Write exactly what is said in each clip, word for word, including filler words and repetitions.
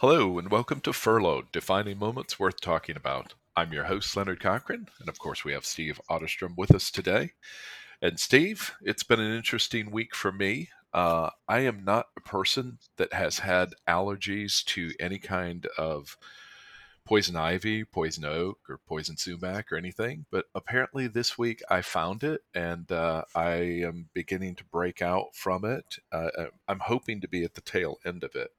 Hello, and welcome to Furloughed, defining moments worth talking about. I'm your host, Leonard Cochran, and of course we have Steve Otterstrom with us today. And Steve, it's been an interesting week for me. Uh, I am not a person that has had allergies to any kind of poison ivy, poison oak, or poison sumac or anything, but apparently this week I found it, and uh, I am beginning to break out from it. Uh, I'm hoping to be at the tail end of it.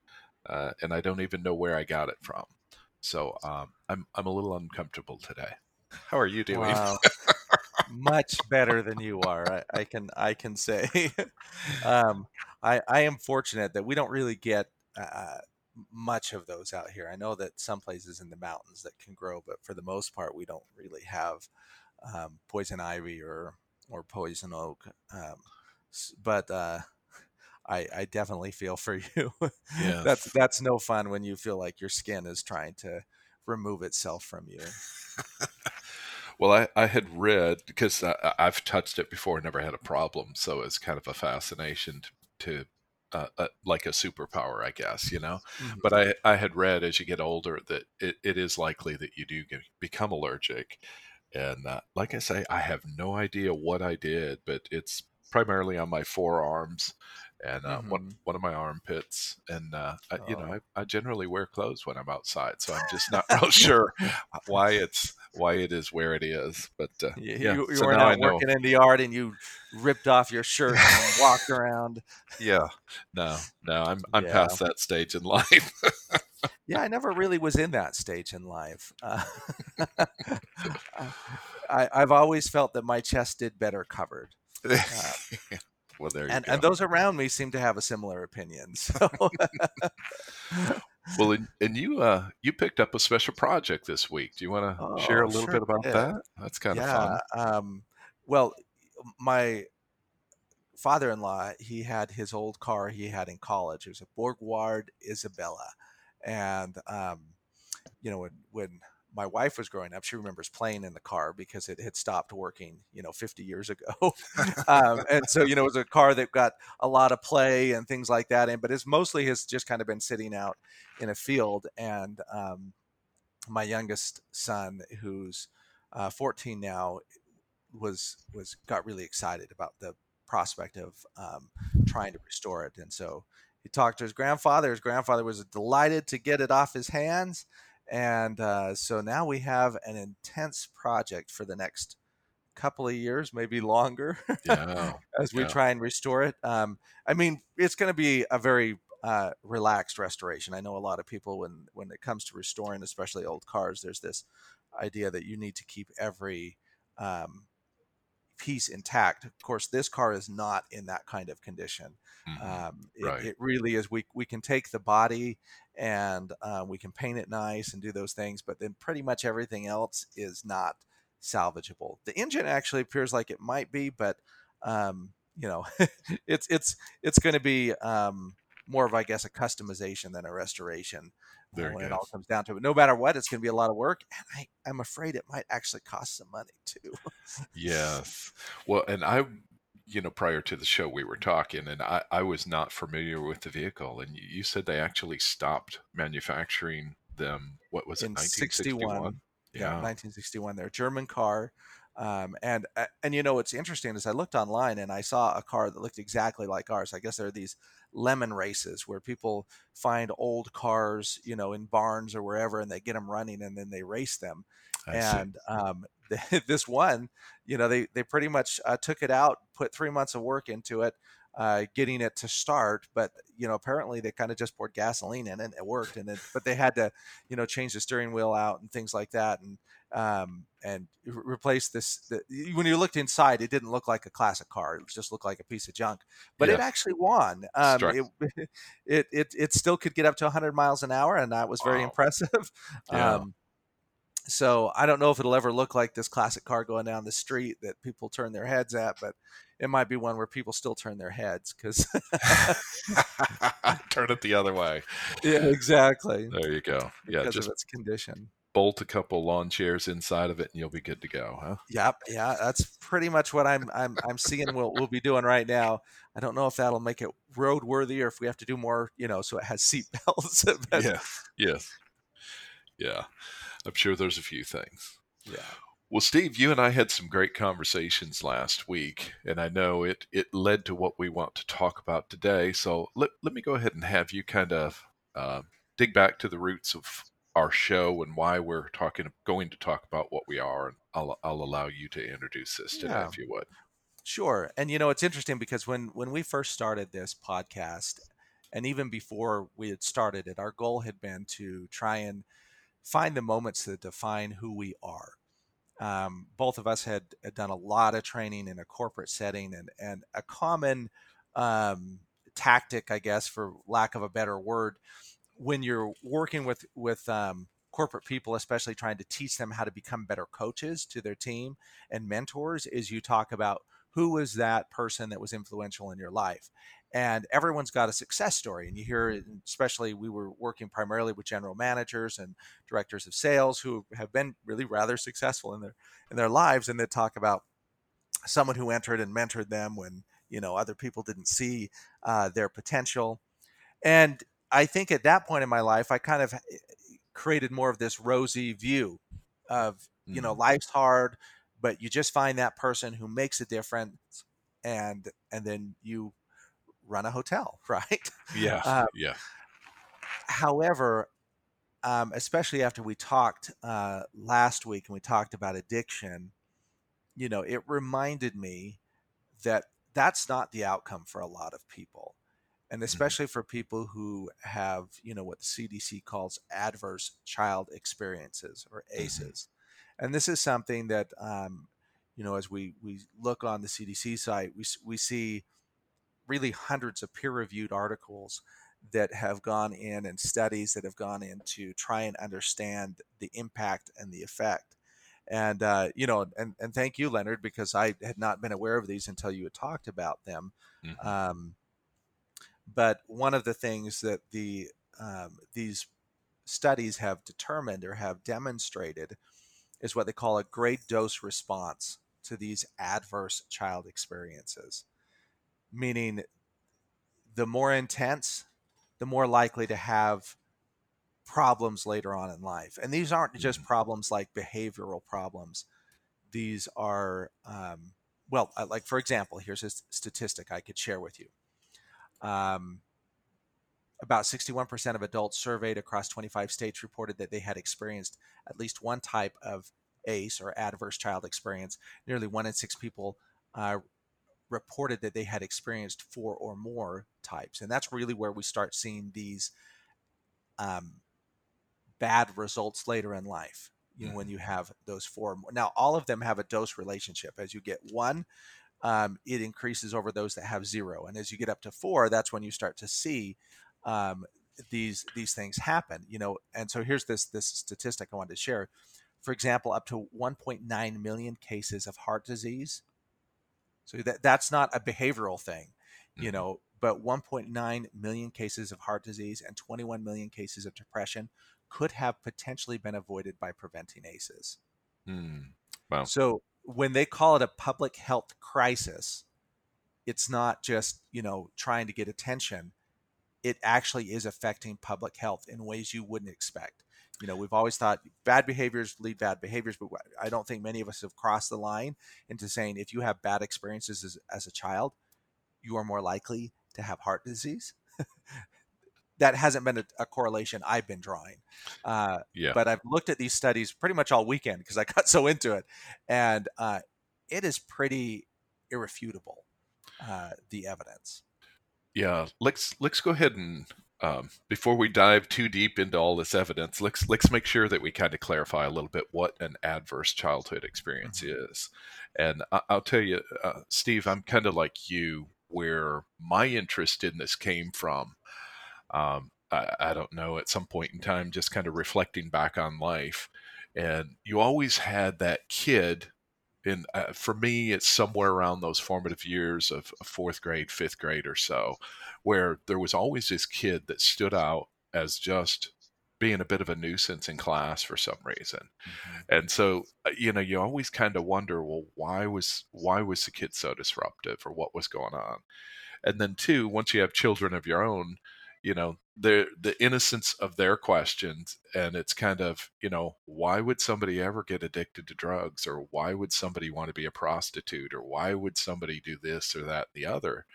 Uh, and I don't even know where I got it from. So um, I'm I'm a little uncomfortable today. How are you doing? Wow. Much better than you are, I, I can I can say. um, I I am fortunate that we don't really get uh, much of those out here. I know that some places in the mountains that can grow, but for the most part, we don't really have um, poison ivy or or poison oak. Um, but uh, I, I definitely feel for you. Yeah. That's that's no fun when you feel like your skin is trying to remove itself from you. Well, I, I had read, because I, I've touched it before, never had a problem. So it's kind of a fascination to, to uh, uh, like a superpower, I guess, you know. Mm-hmm. But I, I had read as you get older that it, it is likely that you do get, become allergic. And uh, like I say, I have no idea what I did, but it's primarily on my forearms and uh, mm-hmm. one one of my armpits, and uh, I, you oh. know, I, I generally wear clothes when I'm outside, so I'm just not real sure why it's why it is where it is. But uh, you, yeah, you so were now out working in the yard and you ripped off your shirt and walked around. Yeah, no, no, I'm I'm yeah. past that stage in life. Yeah, I never really was in that stage in life. Uh, I, I've always felt that my chest did better covered. Uh, Well, there you and, go. And those around me seem to have a similar opinion. So. Well, and, and you uh, you picked up a special project this week. Do you want to oh, share a little sure bit about did. that? That's kind yeah, of fun. Um, well, my father-in-law, he had his old car he had in college. It was a Borgward Isabella. And, um, you know, when, when my wife was growing up, she remembers playing in the car because it had stopped working, you know, fifty years ago. um, and so, you know, it was a car that got a lot of play and things like that. And, but it's mostly has just kind of been sitting out in a field. And um, my youngest son, who's uh, fourteen now, was, was got really excited about the prospect of um, trying to restore it. And so he talked to his grandfather. His grandfather was delighted to get it off his hands. And uh, so now we have an intense project for the next couple of years, maybe longer, yeah, as we yeah. try and restore it. Um, I mean, it's going to be a very uh, relaxed restoration. I know a lot of people, when, when it comes to restoring, especially old cars, there's this idea that you need to keep every um, piece intact. Of course, this car is not in that kind of condition. Mm-hmm. Um, it, right. it really is. We, we can take the body and uh, we can paint it nice and do those things, but then pretty much everything else is not salvageable. The engine actually appears like it might be, but um, you know, it's it's it's going to be um, more of, I guess, a customization than a restoration there uh, when it, it all comes down to it. But no matter what, it's going to be a lot of work, and I, I'm afraid it might actually cost some money too. Yes, well, and I. you know, prior to the show, we were talking, and I, I was not familiar with the vehicle. And you, you said they actually stopped manufacturing them. What was it? nineteen sixty-one Yeah. yeah, nineteen sixty-one They're a German car. Um, and, and, you know, what's interesting is I looked online and I saw a car that looked exactly like ours. I guess there are these lemon races where people find old cars, you know, in barns or wherever, and they get them running and then they race them. I and, see. um, this one, you know, they, they pretty much uh, took it out, put three months of work into it, uh, getting it to start. But, you know, apparently they kind of just poured gasoline in it and it worked. And then, but they had to, you know, change the steering wheel out and things like that. And, um, and re- replace this. The, when you looked inside, it didn't look like a classic car. It just looked like a piece of junk, but yeah. it actually won. Um, it, it, it, it still could get up to one hundred miles an hour. And that was very wow. impressive. Yeah. Um, So I don't know if it'll ever look like this classic car going down the street that people turn their heads at, but it might be one where people still turn their heads because turn it the other way. Yeah, exactly. There you go. Yeah, because just of its condition. bolt a couple lawn chairs inside of it, and you'll be good to go, huh? Yep, yeah, that's pretty much what I'm I'm I'm seeing we'll we'll be doing right now. I don't know if that'll make it roadworthy or if we have to do more, you know, so it has seat belts. But... Yeah, yes, yeah. I'm sure there's a few things. Yeah. Well, Steve, you and I had some great conversations last week, and I know it it led to what we want to talk about today. So let let me go ahead and have you kind of uh, dig back to the roots of our show and why we're talking going to talk about what we are, and I'll I'll allow you to introduce this today, yeah. if you would. Sure. And you know, it's interesting because when when we first started this podcast, and even before we had started it, our goal had been to try and find the moments that define who we are. Um, both of us had, had done a lot of training in a corporate setting, and, and a common um, tactic, I guess, for lack of a better word, when you're working with, with um, corporate people, especially trying to teach them how to become better coaches to their team and mentors, is you talk about who was that person that was influential in your life. And everyone's got a success story. And you hear it, especially we were working primarily with general managers and directors of sales who have been really rather successful in their in their lives. And they talk about someone who entered and mentored them when, you know, other people didn't see uh, their potential. And I think at that point in my life, I kind of created more of this rosy view of, mm-hmm. you know, life's hard, but you just find that person who makes a difference, and and then you run a hotel, right? Yeah, um, yeah. However, um, especially after we talked uh, last week and we talked about addiction, you know, it reminded me that that's not the outcome for a lot of people. And especially mm-hmm. for people who have, you know, what the C D C calls adverse child experiences, or A C Es. Mm-hmm. And this is something that, um, you know, as we, we look on the C D C site, we we see really hundreds of peer-reviewed articles that have gone in, and studies that have gone in to try and understand the impact and the effect. And, uh, you know, and, and thank you, Leonard, because I had not been aware of these until you had talked about them. Mm-hmm. Um, but one of the things that the um, these studies have determined or have demonstrated is what they call a great dose response to these adverse child experiences. Meaning, the more intense, the more likely to have problems later on in life. And these aren't just problems like behavioral problems. These are, um, well, like, for example, here's a statistic I could share with you. Um, about sixty-one percent of adults surveyed across twenty-five states reported that they had experienced at least one type of A C E, or adverse child experience. Nearly one in six people uh reported that they had experienced four or more types. And that's really where we start seeing these um, bad results later in life, you know, when you have those four or more. Now, all of them have a dose relationship. As you get one, um, it increases over those that have zero. And as you get up to four, that's when you start to see um, these these things happen. You know, and so here's this this statistic I wanted to share. For example, up to one point nine million cases of heart disease. So that that's not a behavioral thing, you know, but one point nine million cases of heart disease and twenty-one million cases of depression could have potentially been avoided by preventing A C Es. Mm. Wow. So when they call it a public health crisis, it's not just, you know, trying to get attention. It actually is affecting public health in ways you wouldn't expect. You know, we've always thought bad behaviors lead bad behaviors, but I don't think many of us have crossed the line into saying if you have bad experiences as, as a child, you are more likely to have heart disease. That hasn't been a, a correlation I've been drawing. Uh, yeah. But I've looked at these studies pretty much all weekend because I got so into it. And uh, it is pretty irrefutable, uh, the evidence. Yeah, let's let's go ahead and... Um, before we dive too deep into all this evidence, let's let's make sure that we kind of clarify a little bit what an adverse childhood experience mm-hmm. is. And I, I'll tell you, uh, Steve, I'm kind of like you, where my interest in this came from. Um, I, I don't know, at some point in time, just kind of reflecting back on life. And you always had that kid, and uh, for me, it's somewhere around those formative years of fourth grade, fifth grade or so, where there was always this kid that stood out as just being a bit of a nuisance in class for some reason. Mm-hmm. And so, you know, you always kind of wonder, well, why was why was the kid so disruptive, or what was going on? And then two, once you have children of your own, you know, the the innocence of their questions, and it's kind of, you know, why would somebody ever get addicted to drugs, or why would somebody want to be a prostitute, or why would somebody do this or that and the other?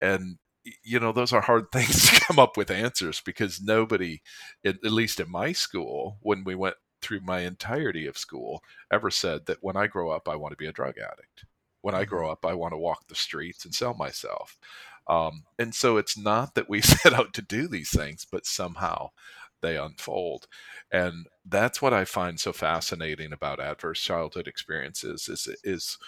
And you know, those are hard things to come up with answers, because nobody, at least in my school, when we went through my entirety of school, ever said that when I grow up, I want to be a drug addict. When I grow up, I want to walk the streets and sell myself. Um, and so it's not that we set out to do these things, but somehow they unfold. And that's what I find so fascinating about adverse childhood experiences is, is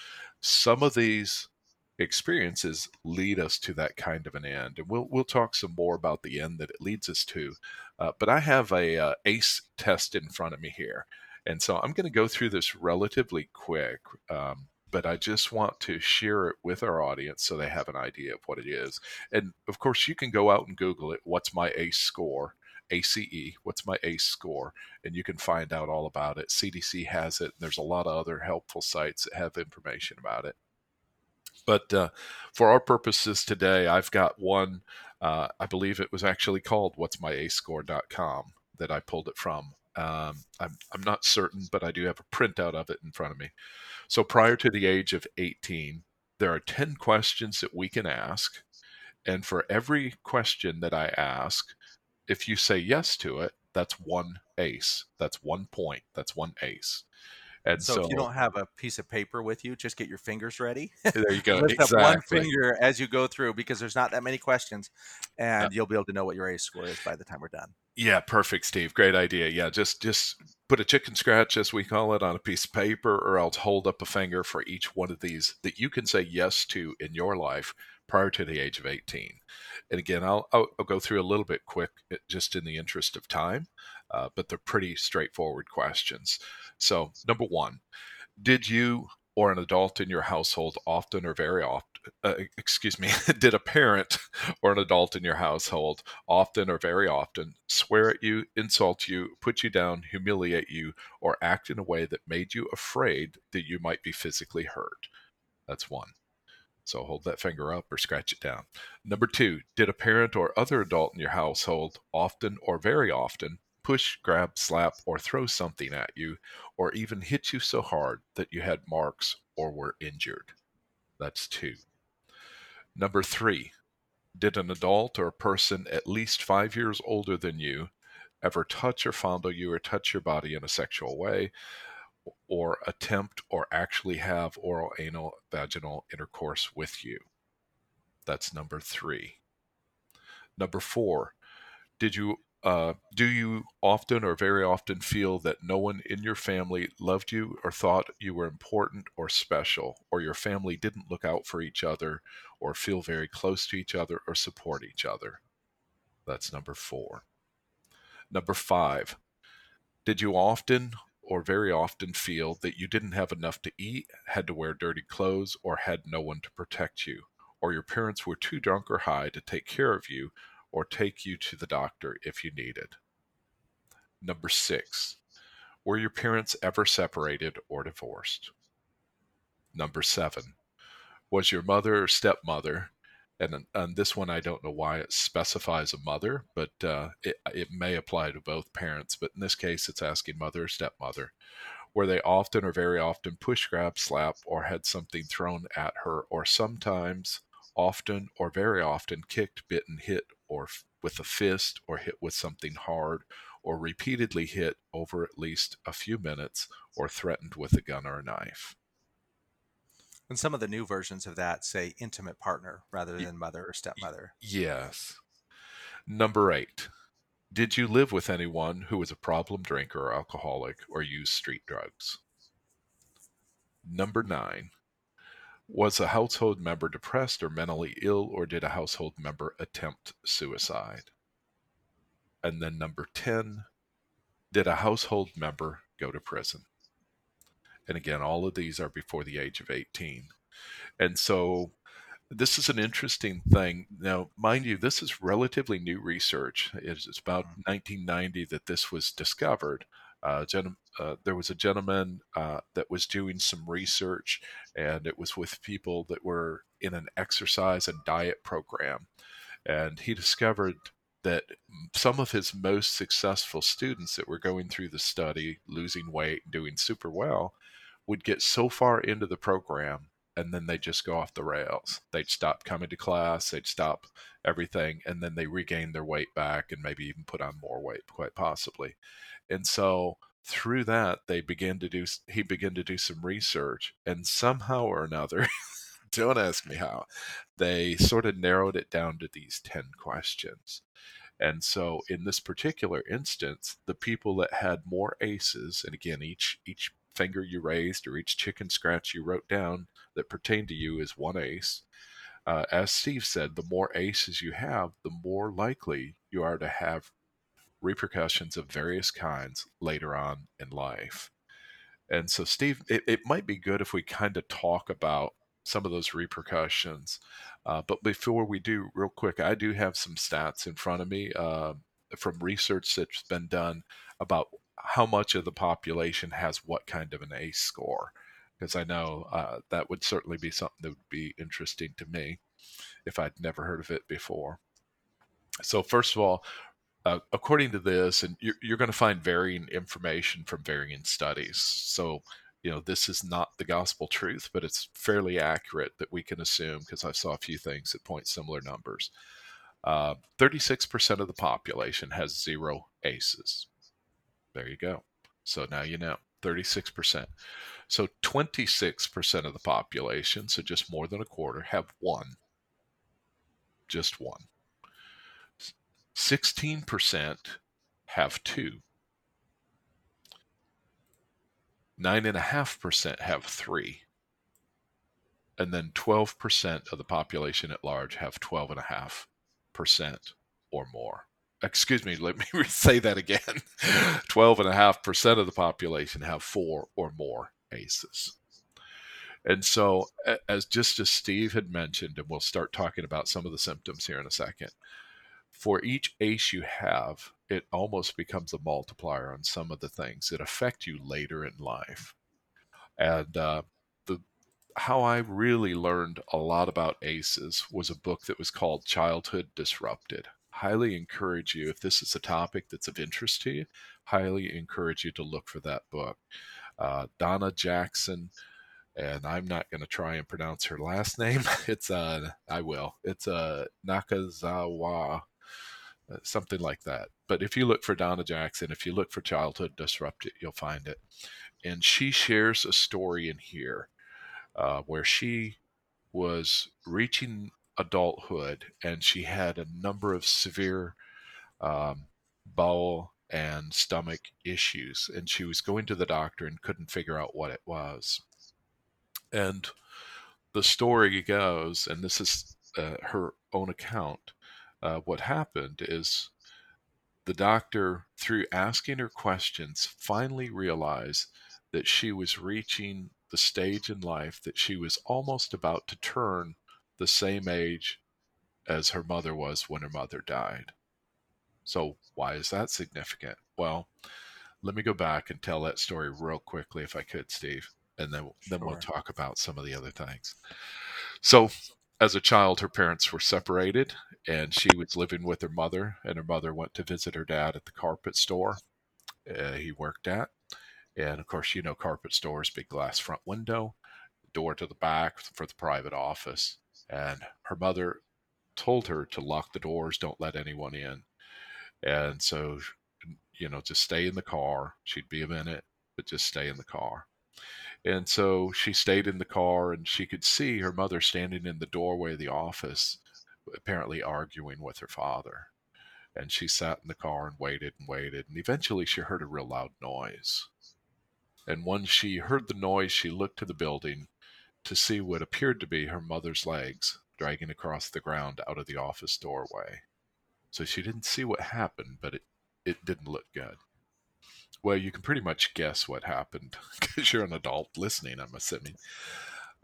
some of these experiences lead us to that kind of an end, and we'll we'll talk some more about the end that it leads us to. Uh, but I have a uh, ACE test in front of me here, and so I'm going to go through this relatively quick. Um, but I just want to share it with our audience so they have an idea of what it is. And of course, you can go out and Google it. What's my ACE score? A C E, what's my ACE score? And you can find out all about it. C D C has it, and there's a lot of other helpful sites that have information about it. But uh, for our purposes today, I've got one, uh, I believe it was actually called what's my ace score dot com that I pulled it from. Um, I'm, I'm not certain, but I do have a printout of it in front of me. So prior to the age of eighteen, there are ten questions that we can ask. And for every question that I ask, if you say yes to it, that's one ace. That's one point. That's one ace. And so, so if you don't have a piece of paper with you, just get your fingers ready. There you go. Lift exactly. up one finger as you go through, because there's not that many questions, and yeah. you'll be able to know what your ACE score is by the time we're done. Yeah, perfect, Steve. Great idea. Yeah, just just put a chicken scratch, as we call it, on a piece of paper, or else hold up a finger for each one of these that you can say yes to in your life prior to the age of eighteen. And again, I'll, I'll, I'll go through a little bit quick, just in the interest of time, uh, but they're pretty straightforward questions. So number one, did you or an adult in your household often or very often, uh, excuse me, did a parent or an adult in your household often or very often swear at you, insult you, put you down, humiliate you, or act in a way that made you afraid that you might be physically hurt? That's one. So hold that finger up or scratch it down. Number two, did a parent or other adult in your household often or very often push, grab, slap, or throw something at you, or even hit you so hard that you had marks or were injured? That's two. Number three, did an adult or a person at least five years older than you ever touch or fondle you or touch your body in a sexual way, or attempt or actually have oral, anal, vaginal intercourse with you? That's number three. Number four, did you, uh, do you often or very often feel that no one in your family loved you or thought you were important or special, or your family didn't look out for each other or feel very close to each other or support each other? That's number four. Number five, did you often or very often feel that you didn't have enough to eat, had to wear dirty clothes, or had no one to protect you, or your parents were too drunk or high to take care of you or take you to the doctor if you needed? Number six, were your parents ever separated or divorced? Number seven, was your mother or stepmother, and on this one I don't know why it specifies a mother, but uh, it, it may apply to both parents, but in this case it's asking mother or stepmother, where they often or very often push, grab, slap, or had something thrown at her, or sometimes, often or very often kicked, bitten, hit or f- with a fist, or hit with something hard, or repeatedly hit over at least a few minutes, or threatened with a gun or a knife. And some of the new versions of that say intimate partner rather than mother or stepmother. Yes. Number eight, did you live with anyone who was a problem drinker or alcoholic or used street drugs? Number nine, was a household member depressed or mentally ill, or did a household member attempt suicide? And then number ten, did a household member go to prison? And again, all of these are before the age of eighteen. And so This is an interesting thing. Now, mind you, this is relatively new research. It's, it's about mm-hmm. nineteen ninety that this was discovered. Uh, gen- uh, there was a gentleman uh, that was doing some research, and it was with people that were in an exercise and diet program. And he discovered that some of his most successful students that were going through the study, losing weight, doing super well, would get so far into the program and then they just go off the rails. They'd stop coming to class, they'd stop everything, and then they regain their weight back and maybe even put on more weight, quite possibly. And so through that, they began to do, he began to do some research, and somehow or another, don't ask me how, they sort of narrowed it down to these ten questions. And so in this particular instance, the people that had more ACEs, and again, each each finger you raised or each chicken scratch you wrote down that pertained to you is one ACE. Uh, as Steve said, the more ACEs you have, the more likely you are to have repercussions of various kinds later on in life. And so, Steve, it, it might be good if we kind of talk about some of those repercussions. Uh, but before we do, real quick, I do have some stats in front of me uh, from research that's been done about how much of the population has what kind of an ACE score, because I know uh, that would certainly be something that would be interesting to me if I'd never heard of it before. So first of all, uh, according to this, and you're, you're going to find varying information from varying studies. So, you know, this is not the gospel truth, but it's fairly accurate that we can assume, because I saw a few things that point similar numbers. Uh, thirty-six percent of the population has zero ACEs. There you go. So now you know, thirty-six percent. So twenty-six percent of the population, so just more than a quarter, have one. Just one. sixteen percent have two. nine point five percent have three. And then twelve percent of the population at large have twelve point five percent or more. Excuse me, let me say that again. twelve point five percent of the population have four or more ACEs. And so, as just as Steve had mentioned, and we'll start talking about some of the symptoms here in a second, for each ACE you have, it almost becomes a multiplier on some of the things that affect you later in life. And uh, the how I really learned a lot about ACEs was a book that was called Childhood Disrupted. Highly encourage you, if this is a topic that's of interest to you, highly encourage you to look for that book. Uh, Donna Jackson, and I'm not going to try and pronounce her last name. It's, uh, I will. It's uh, Nakazawa, something like that. But if you look for Donna Jackson, if you look for Childhood Disrupted, you'll find it. And she shares a story in here uh, where she was reaching adulthood, and she had a number of severe um, bowel and stomach issues, and she was going to the doctor and couldn't figure out what it was. And the story goes, and this is uh, her own account, uh, what happened is the doctor, through asking her questions, finally realized that she was reaching the stage in life that she was almost about to turn the same age as her mother was when her mother died. So why is that significant? Well, let me go back and tell that story real quickly if I could, Steve, and then, sure. then we'll talk about some of the other things. So as a child, her parents were separated, and she was living with her mother, and her mother went to visit her dad at the carpet store uh, he worked at. And of course, you know, carpet stores, big glass front window, door to the back for the private office. And her mother told her to lock the doors, don't let anyone in. And so, you know, just stay in the car. She'd be a minute, but just stay in the car. And so she stayed in the car, and she could see her mother standing in the doorway of the office, apparently arguing with her father. And she sat in the car and waited and waited. And eventually she heard a real loud noise. And when she heard the noise, she looked to the building to see what appeared to be her mother's legs dragging across the ground out of the office doorway. So she didn't see what happened, but it, it didn't look good. Well, you can pretty much guess what happened because you're an adult listening, I'm assuming.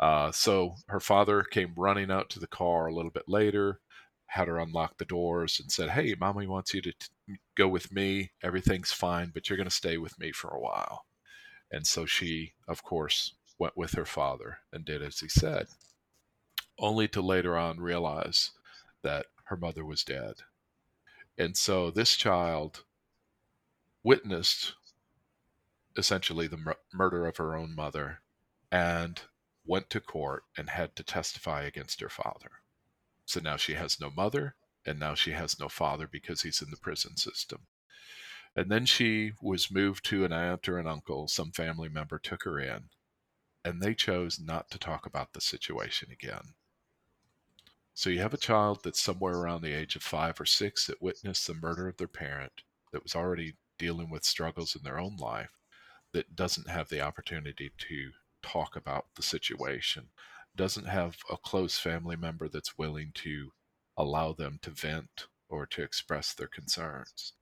Uh, so her father came running out to the car a little bit later, had her unlock the doors and said, "Hey, Mommy wants you to t- go with me. Everything's fine, but you're going to stay with me for a while." And so she, of course, went with her father and did as he said, only to later on realize that her mother was dead. And so this child witnessed essentially the mur- murder of her own mother and went to court and had to testify against her father. So now she has no mother, and now she has no father because he's in the prison system. And then she was moved to an aunt or an uncle. Some family member took her in, and they chose not to talk about the situation again. So you have a child that's somewhere around the age of five or six that witnessed the murder of their parent, that was already dealing with struggles in their own life, that doesn't have the opportunity to talk about the situation, doesn't have a close family member that's willing to allow them to vent or to express their concerns.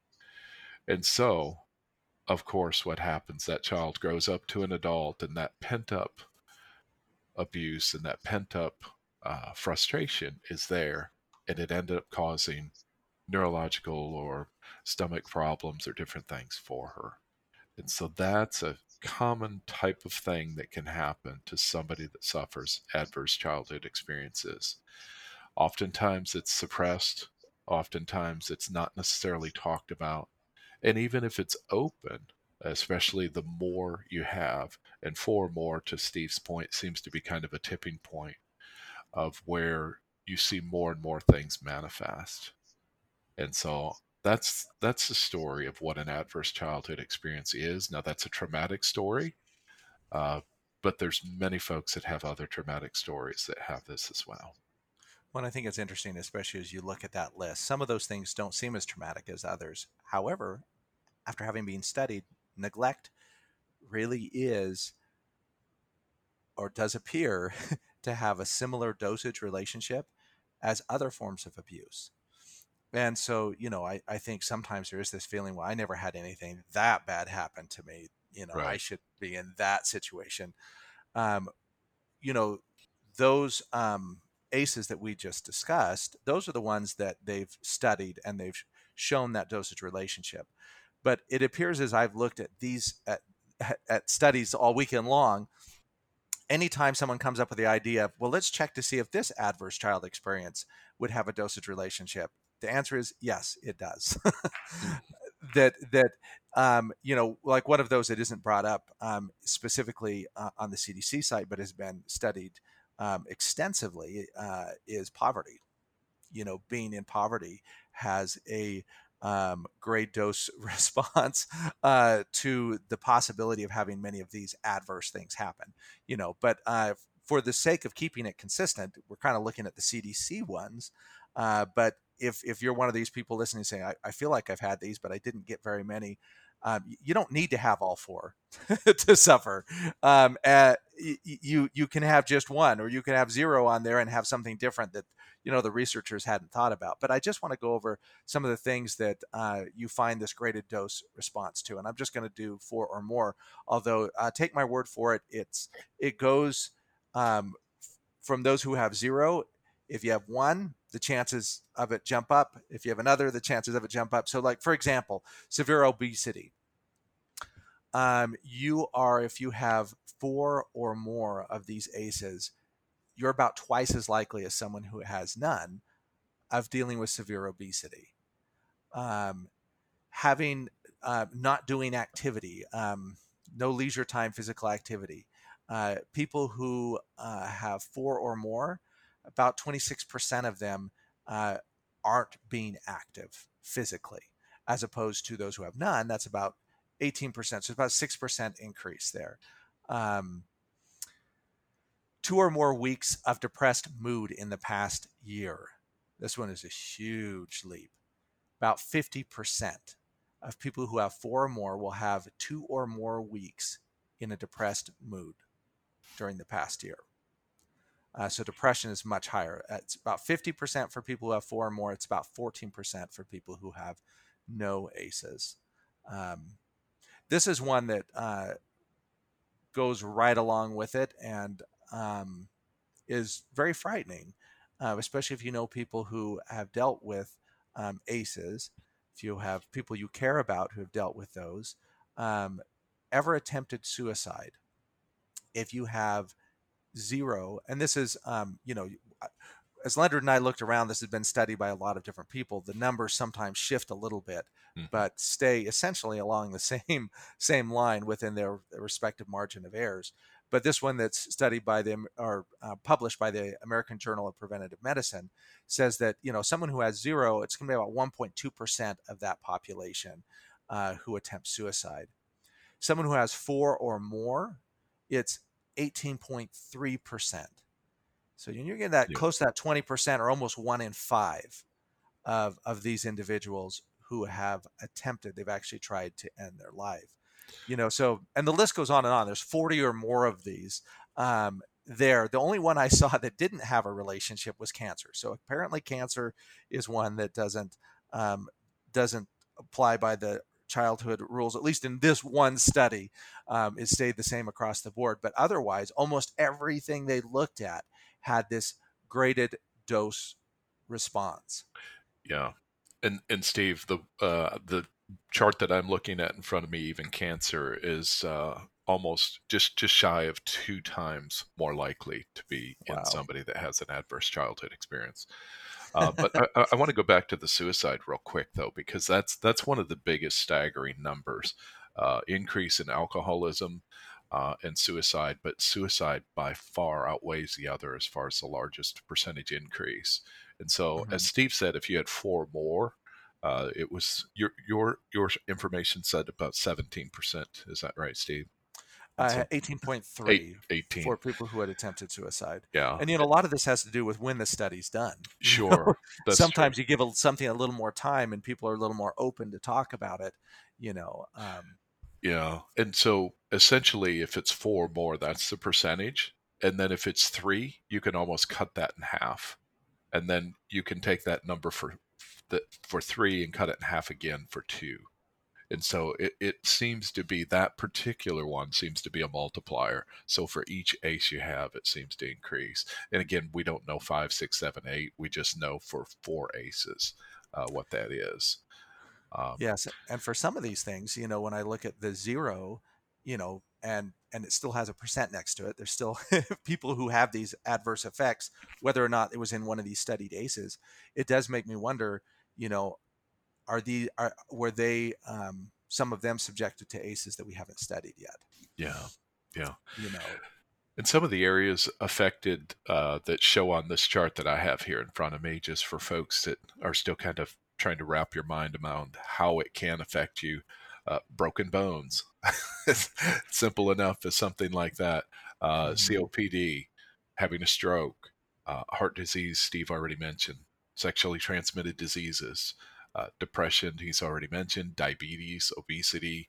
And so, of course, what happens, that child grows up to an adult, and that pent-up abuse and that pent-up uh, frustration is there, and it ended up causing neurological or stomach problems or different things for her. And so that's a common type of thing that can happen to somebody that suffers adverse childhood experiences. Oftentimes it's suppressed. Oftentimes it's not necessarily talked about. And even if it's open, especially the more you have, and four more, to Steve's point, seems to be kind of a tipping point of where you see more and more things manifest. And so that's that's the story of what an adverse childhood experience is. Now, that's a traumatic story, uh, but there's many folks that have other traumatic stories that have this as well. Well, and I think it's interesting, especially as you look at that list. Some of those things don't seem as traumatic as others. However, after having been studied, neglect really is, or does appear to have a similar dosage relationship as other forms of abuse. And so, you know, I, I think sometimes there is this feeling, well, I never had anything that bad happen to me. You know, right. I should be in that situation. Um, you know, those um, A C Es that we just discussed, those are the ones that they've studied and they've shown that dosage relationship. But it appears, as I've looked at these at, at studies all weekend long, anytime someone comes up with the idea of, well, let's check to see if this adverse child experience would have a dosage relationship, the answer is yes, it does. that, that um, you know, like one of those that isn't brought up um, specifically uh, on the C D C site, but has been studied um, extensively uh, is poverty. You know, being in poverty has a um, grade dose response uh, to the possibility of having many of these adverse things happen, you know, but uh, for the sake of keeping it consistent, we're kind of looking at the C D C ones, uh, but If if you're one of these people listening saying, I, I feel like I've had these, but I didn't get very many, um, you don't need to have all four to suffer. Um, uh, you you can have just one, or you can have zero on there and have something different that, you know, the researchers hadn't thought about. But I just want to go over some of the things that uh, you find this graded dose response to. And I'm just going to do four or more, although uh, take my word for it, it's it goes um, from those who have zero. If you have one, the chances of it jump up. If you have another, the chances of it jump up. So like, for example, severe obesity. Um, you are, if you have four or more of these A C Es, you're about twice as likely as someone who has none of dealing with severe obesity. Um, having, uh, not doing activity, um, no leisure time, physical activity. Uh, people who uh, have four or more, about twenty-six percent of them uh, aren't being active physically, as opposed to those who have none. That's about eighteen percent. So it's about six percent increase there. Um, two or more weeks of depressed mood in the past year. This one is a huge leap. About fifty percent of people who have four or more will have two or more weeks in a depressed mood during the past year. Uh, so depression is much higher. It's about fifty percent for people who have four or more. It's about fourteen percent for people who have no A C Es. Um, this is one that uh, goes right along with it. And um, is very frightening, uh, especially if you know people who have dealt with um, A C Es, if you have people you care about who have dealt with those, um, ever attempted suicide. If you have zero, and this is, um, you know, as Leonard and I looked around, this has been studied by a lot of different people. The numbers sometimes shift a little bit, mm. but stay essentially along the same same line within their, their respective margin of errors. But this one that's studied by the or uh, published by the American Journal of Preventive Medicine says that, you know, someone who has zero, it's going to be about one point two percent of that population uh, who attempt suicide. Someone who has four or more, it's eighteen point three percent. So you're getting that yeah. close to that twenty percent, or almost one in five of, of these individuals who have attempted, they've actually tried to end their life. You know, so, and the list goes on and on. There's forty or more of these um, there. The only one I saw that didn't have a relationship was cancer. So apparently cancer is one that doesn't um, doesn't apply by the childhood rules, at least in this one study. Um, it stayed the same across the board. But otherwise, almost everything they looked at had this graded dose response. Yeah. And, and Steve, the, uh, the, chart that I'm looking at in front of me, even cancer is uh, almost just, just shy of two times more likely to be wow. in somebody that has an adverse childhood experience. Uh, but I, I want to go back to the suicide real quick, though, because that's that's one of the biggest staggering numbers. Uh, increase in alcoholism uh, and suicide, but suicide by far outweighs the other as far as the largest percentage increase. And so, mm-hmm. as Steve said, if you had four more, Uh, it was your your your information said about seventeen percent. Is that right, Steve? Uh, eighteen point three Eight, eighteen. For people who had attempted suicide. Yeah. And, you know, a lot of this has to do with when the study's done. Sure. That's Sometimes true. You give a, something a little more time and people are a little more open to talk about it, you know. Um, yeah. And so essentially, if it's four more, that's the percentage. And then if it's three, you can almost cut that in half. And then you can take that number for The, for three and cut it in half again for two. And so it, it seems to be that particular one seems to be a multiplier. So for each ACE you have, it seems to increase. And again, we don't know five, six, seven, eight. We just know for four ACEs uh, what that is. Um, yes. And for some of these things, you know, when I look at the zero, you know, and and it still has a percent next to it. There's still people who have these adverse effects, whether or not it was in one of these studied ACEs. It does make me wonder, you know, are the are were they um, some of them subjected to ACEs that we haven't studied yet? Yeah, yeah. You know, and some of the areas affected uh, that show on this chart that I have here in front of me, just for folks that are still kind of trying to wrap your mind around how it can affect you. Uh, broken bones, simple enough as something like that. Uh, C O P D, having a stroke, uh, heart disease. Steve already mentioned. Sexually transmitted diseases, uh, depression, he's already mentioned, diabetes, obesity,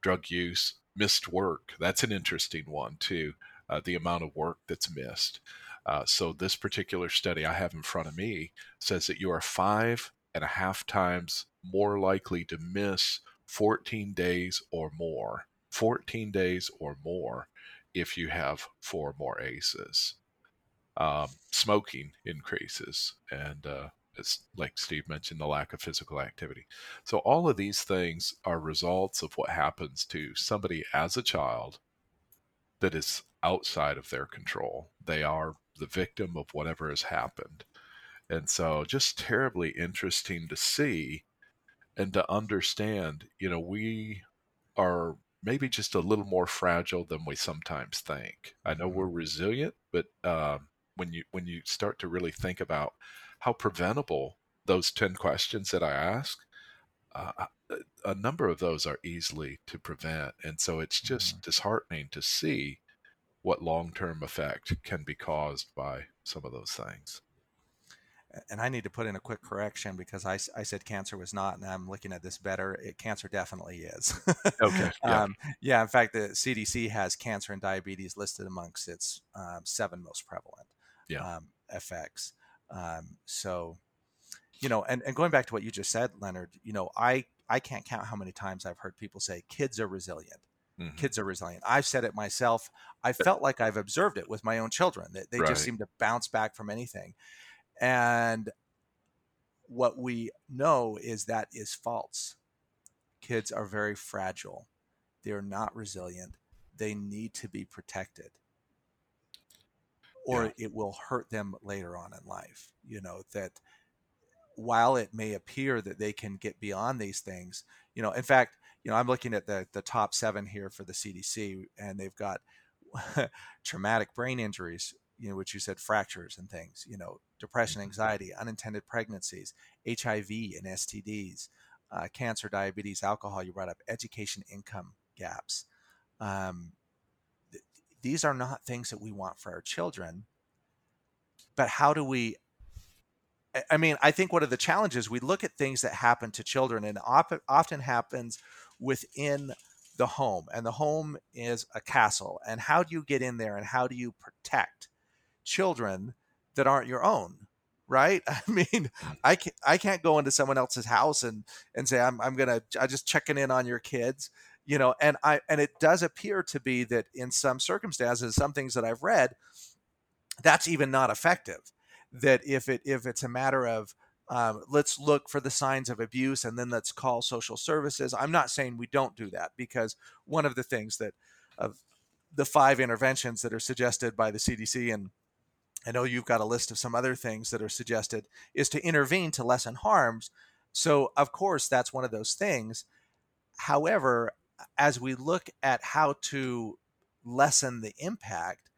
drug use, missed work. That's an interesting one too, uh, the amount of work that's missed. Uh, so this particular study I have in front of me says that you are five and a half times more likely to miss fourteen days or more, fourteen days or more if you have four more ACEs. Um, smoking increases, and uh, it's like Steve mentioned, the lack of physical activity. So all of these things are results of what happens to somebody as a child that is outside of their control. They are the victim of whatever has happened. And so just terribly interesting to see and to understand, you know, we are maybe just a little more fragile than we sometimes think. I know we're resilient, but uh, when you when you start to really think about how preventable those ten questions that I ask, uh, a number of those are easily to prevent. And so it's just mm-hmm. disheartening to see what long-term effect can be caused by some of those things. And I need to put in a quick correction because I, I said cancer was not, and I'm looking at this better. It, cancer definitely is. Okay. Yeah. Um, yeah. In fact, the C D C has cancer and diabetes listed amongst its um, seven most prevalent yeah. um, effects. Um, so, you know, and, and going back to what you just said, Leonard, you know, I, I can't count how many times I've heard people say kids are resilient. Mm-hmm. Kids are resilient. I've said it myself. I felt like I've observed it with my own children, that they right. just seem to bounce back from anything. And what we know is that is false. Kids are very fragile. They're not resilient. They need to be protected, or yeah. it will hurt them later on in life. You know, that while it may appear that they can get beyond these things, you know, in fact, you know, I'm looking at the, the top seven here for the C D C, and they've got traumatic brain injuries, you know, which you said, fractures and things, you know, depression, anxiety, unintended pregnancies, H I V and S T Ds, uh, cancer, diabetes, alcohol, you brought up, education, income gaps. Um, th- these are not things that we want for our children. But how do we, I mean, I think one of the challenges, we look at things that happen to children, and op- often happens within the home, and the home is a castle. And how do you get in there, and how do you protect children that aren't your own? Right. I mean, I can't, I can't go into someone else's house and, and say, I'm, I'm going to, I just checking in on your kids, you know, and I, and it does appear to be that in some circumstances, some things that I've read, that's even not effective. That if it, if it's a matter of, um, let's look for the signs of abuse and then let's call social services. I'm not saying we don't do that, because one of the things that of the five interventions that are suggested by the C D C, and I know you've got a list of some other things that are suggested, is to intervene to lessen harms. So of course, that's one of those things. However, as we look at how to lessen the impact,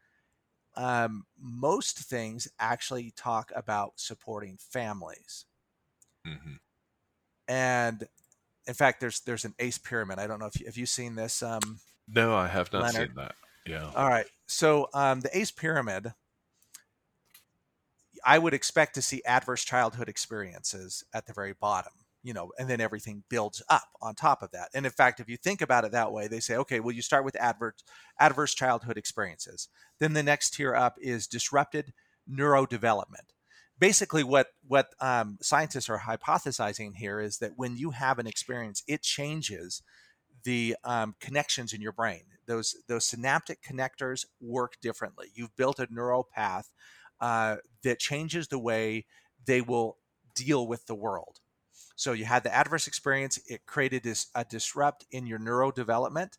um, most things actually talk about supporting families. Mm-hmm. And in fact, there's there's an ACE pyramid. I don't know if you, have you seen this? Um, no, I have not, Leonard? Seen that. Yeah. All right. So um, the ACE pyramid, I would expect to see adverse childhood experiences at the very bottom, you know, and then everything builds up on top of that. And in fact, if you think about it that way, they say, okay, well, you start with adverse, adverse childhood experiences. Then the next tier up is disrupted neurodevelopment. Basically what, what um, scientists are hypothesizing here is that when you have an experience, it changes the um, connections in your brain. Those, those synaptic connectors work differently. You've built a neural path Uh, that changes the way they will deal with the world. So you had the adverse experience, it created this, a disrupt in your neurodevelopment,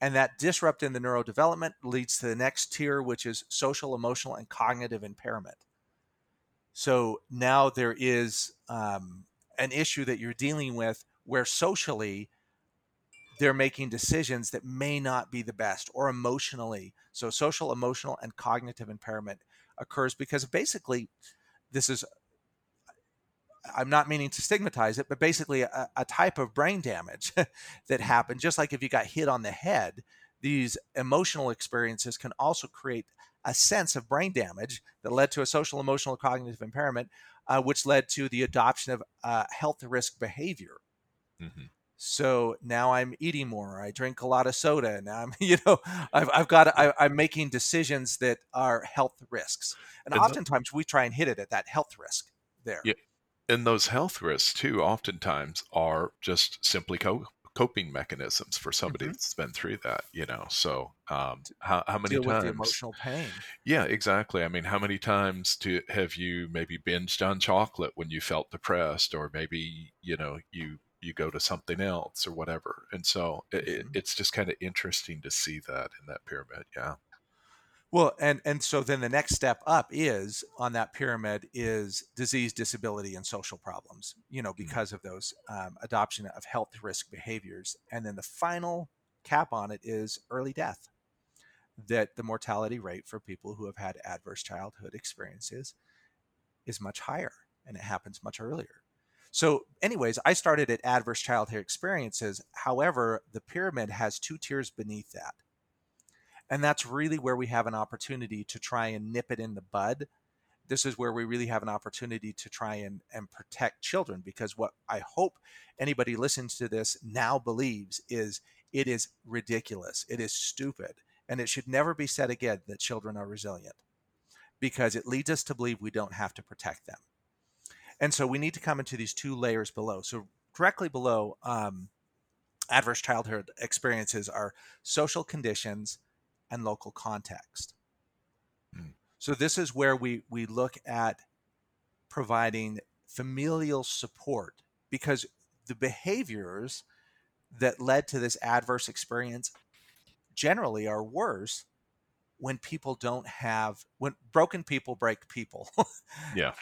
and that disrupt in the neurodevelopment leads to the next tier, which is social, emotional, and cognitive impairment. So now there is um, an issue that you're dealing with where socially they're making decisions that may not be the best, or emotionally. So social, emotional, and cognitive impairment occurs because basically this is, I'm not meaning to stigmatize it, but basically a, a type of brain damage that happened. Just like if you got hit on the head, these emotional experiences can also create a sense of brain damage that led to a social, emotional, cognitive impairment, uh, which led to the adoption of uh, health risk behavior. Mm-hmm. So now I'm eating more. I drink a lot of soda, and I'm, you know, I've, I've got, I, I'm making decisions that are health risks, and, and oftentimes the, we try and hit it at that health risk there. Yeah, and those health risks too, oftentimes are just simply co- coping mechanisms for somebody mm-hmm. that's been through that. You know, so um, how, how many Deal times with the emotional pain? Yeah, exactly. I mean, how many times to have you maybe binged on chocolate when you felt depressed, or maybe you know you. you go to something else or whatever. And so it, it, it's just kind of interesting to see that in that pyramid. Yeah. Well, and, and so then the next step up is on that pyramid is disease, disability, and social problems, you know, because mm-hmm. of those um, adoption of health risk behaviors. And then the final cap on it is early death, that the mortality rate for people who have had adverse childhood experiences is much higher, and it happens much earlier. So anyways, I started at adverse childhood experiences. However, the pyramid has two tiers beneath that. And that's really where we have an opportunity to try and nip it in the bud. This is where we really have an opportunity to try and, and protect children, because what I hope anybody listens to this now believes is it is ridiculous. It is stupid. And it should never be said again that children are resilient, because it leads us to believe we don't have to protect them. And so we need to come into these two layers below. So directly below um, adverse childhood experiences are social conditions and local context. Mm. So this is where we, we look at providing familial support, because the behaviors that led to this adverse experience generally are worse when people don't have, when broken people break people. Yeah.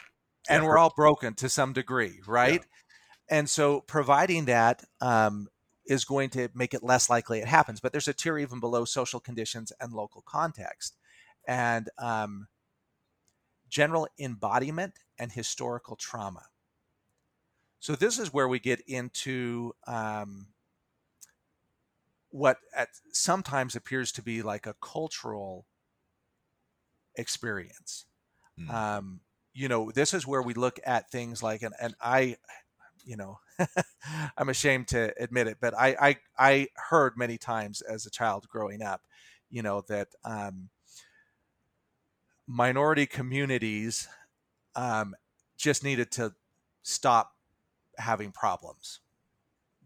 And we're all broken to some degree, right? Yeah. And so providing that um, is going to make it less likely it happens. But there's a tier even below social conditions and local context. And um, general embodiment and historical trauma. So this is where we get into um, what at sometimes appears to be like a cultural experience. Mm. Um, you know, this is where we look at things like, and, and I, you know, I'm ashamed to admit it, but I, I, I heard many times as a child growing up, you know, that um, minority communities um, just needed to stop having problems.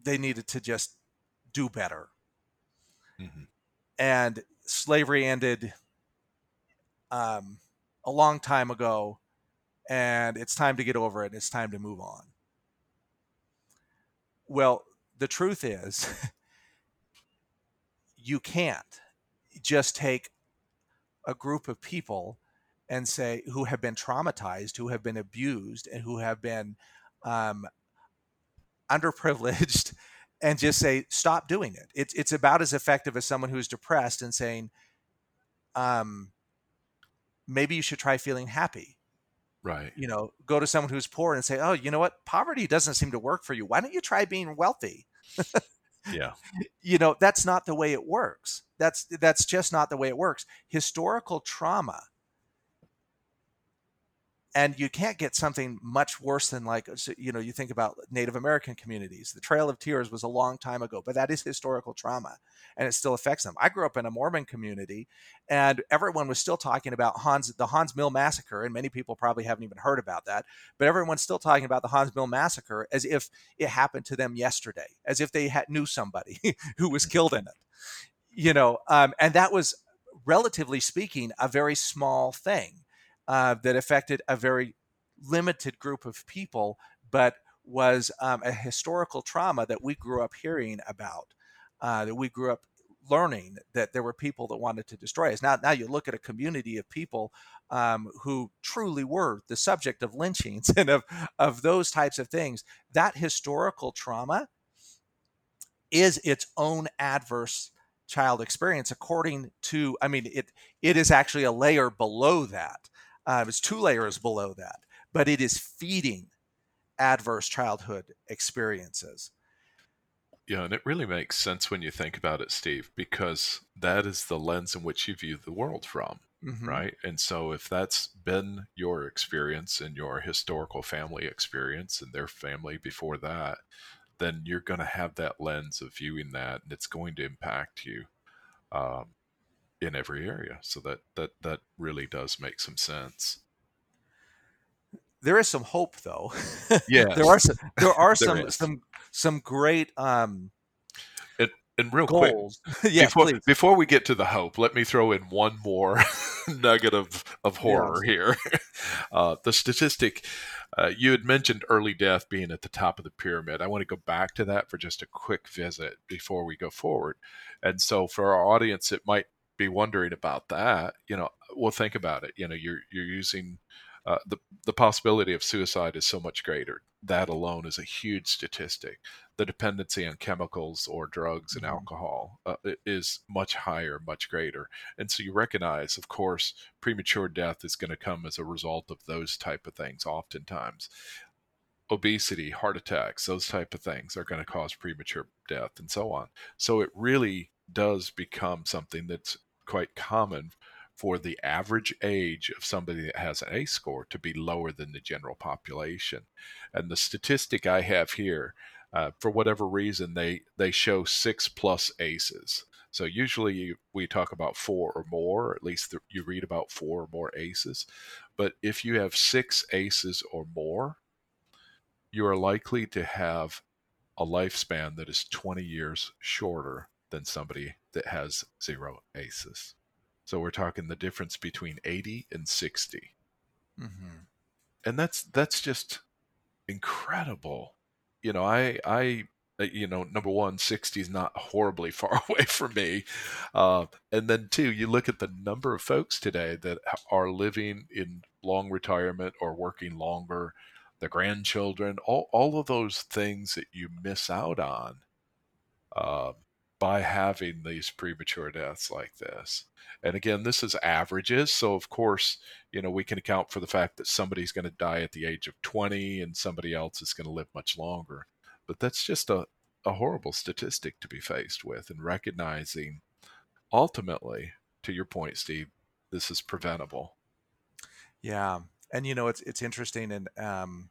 They needed to just do better. Mm-hmm. And slavery ended um, a long time ago, and it's time to get over it, and it's time to move on. Well, the truth is, you can't just take a group of people and say, who have been traumatized, who have been abused, and who have been um, underprivileged, and just say, stop doing it. It's it's about as effective as someone who's depressed and saying, um, maybe you should try feeling happy. Right. You know, go to someone who's poor and say, oh, you know what? Poverty doesn't seem to work for you. Why don't you try being wealthy? Yeah. You know, that's not the way it works. That's, that's just not the way it works. Historical trauma. And you can't get something much worse than, like, you know, you think about Native American communities. The Trail of Tears was a long time ago, but that is historical trauma, and it still affects them. I grew up in a Mormon community, and everyone was still talking about Hans, the Hans Mill Massacre, and many people probably haven't even heard about that, but everyone's still talking about the Hans Mill Massacre as if it happened to them yesterday, as if they had, knew somebody who was killed in it, you know, um, and that was, relatively speaking, a very small thing. Uh, that affected a very limited group of people, but was um, a historical trauma that we grew up hearing about, uh, that we grew up learning that there were people that wanted to destroy us. Now, now you look at a community of people um, who truly were the subject of lynchings and of, of those types of things. That historical trauma is its own adverse child experience according to, I mean, it it is actually a layer below that. Uh, it's two layers below that, but it is feeding adverse childhood experiences. Yeah, and it really makes sense when you think about it, Steve, because that is the lens in which you view the world from, mm-hmm. right? And so if that's been your experience and your historical family experience and their family before that, then you're going to have that lens of viewing that, and it's going to impact you. Um, in every area. So that, that, that really does make some sense. There is some hope though. Yeah. there are some, there are there some, is. some, some great, um, and, and real goals. quick, yeah, before, before we get to the hope, let me throw in one more nugget of, of horror yeah. here. Uh, the statistic, uh, you had mentioned early death being at the top of the pyramid. I want to go back to that for just a quick visit before we go forward. And so for our audience, it might be wondering about that, you know, well, think about it. You know, you're you're using uh, the the possibility of suicide is so much greater. That alone is a huge statistic. The dependency on chemicals or drugs and mm-hmm. alcohol uh, is much higher, much greater. And so you recognize, of course, premature death is going to come as a result of those type of things. Oftentimes, obesity, heart attacks, those type of things are going to cause premature death, and so on. So it really does become something that's quite common for the average age of somebody that has an A C E score to be lower than the general population. And the statistic I have here, uh, for whatever reason, they, they show six plus A C Es. So usually you, we talk about four or more, or at least the, you read about four or more A C Es. But if you have six A C Es or more, you are likely to have a lifespan that is twenty years shorter than somebody that has zero A C Es. So we're talking the difference between eighty and sixty. Mm-hmm. And that's that's just incredible. You know, I, I, you know, number one, sixty is not horribly far away from me. Uh, and then two, you look at the number of folks today that are living in long retirement or working longer, the grandchildren, all, all of those things that you miss out on uh, by having these premature deaths like this. And again, this is averages. So of course, you know, we can account for the fact that somebody's going to die at the age of twenty and somebody else is going to live much longer. But that's just a, a horrible statistic to be faced with, and recognizing ultimately, to your point, Steve, this is preventable. Yeah. And, you know, it's it's interesting, and um,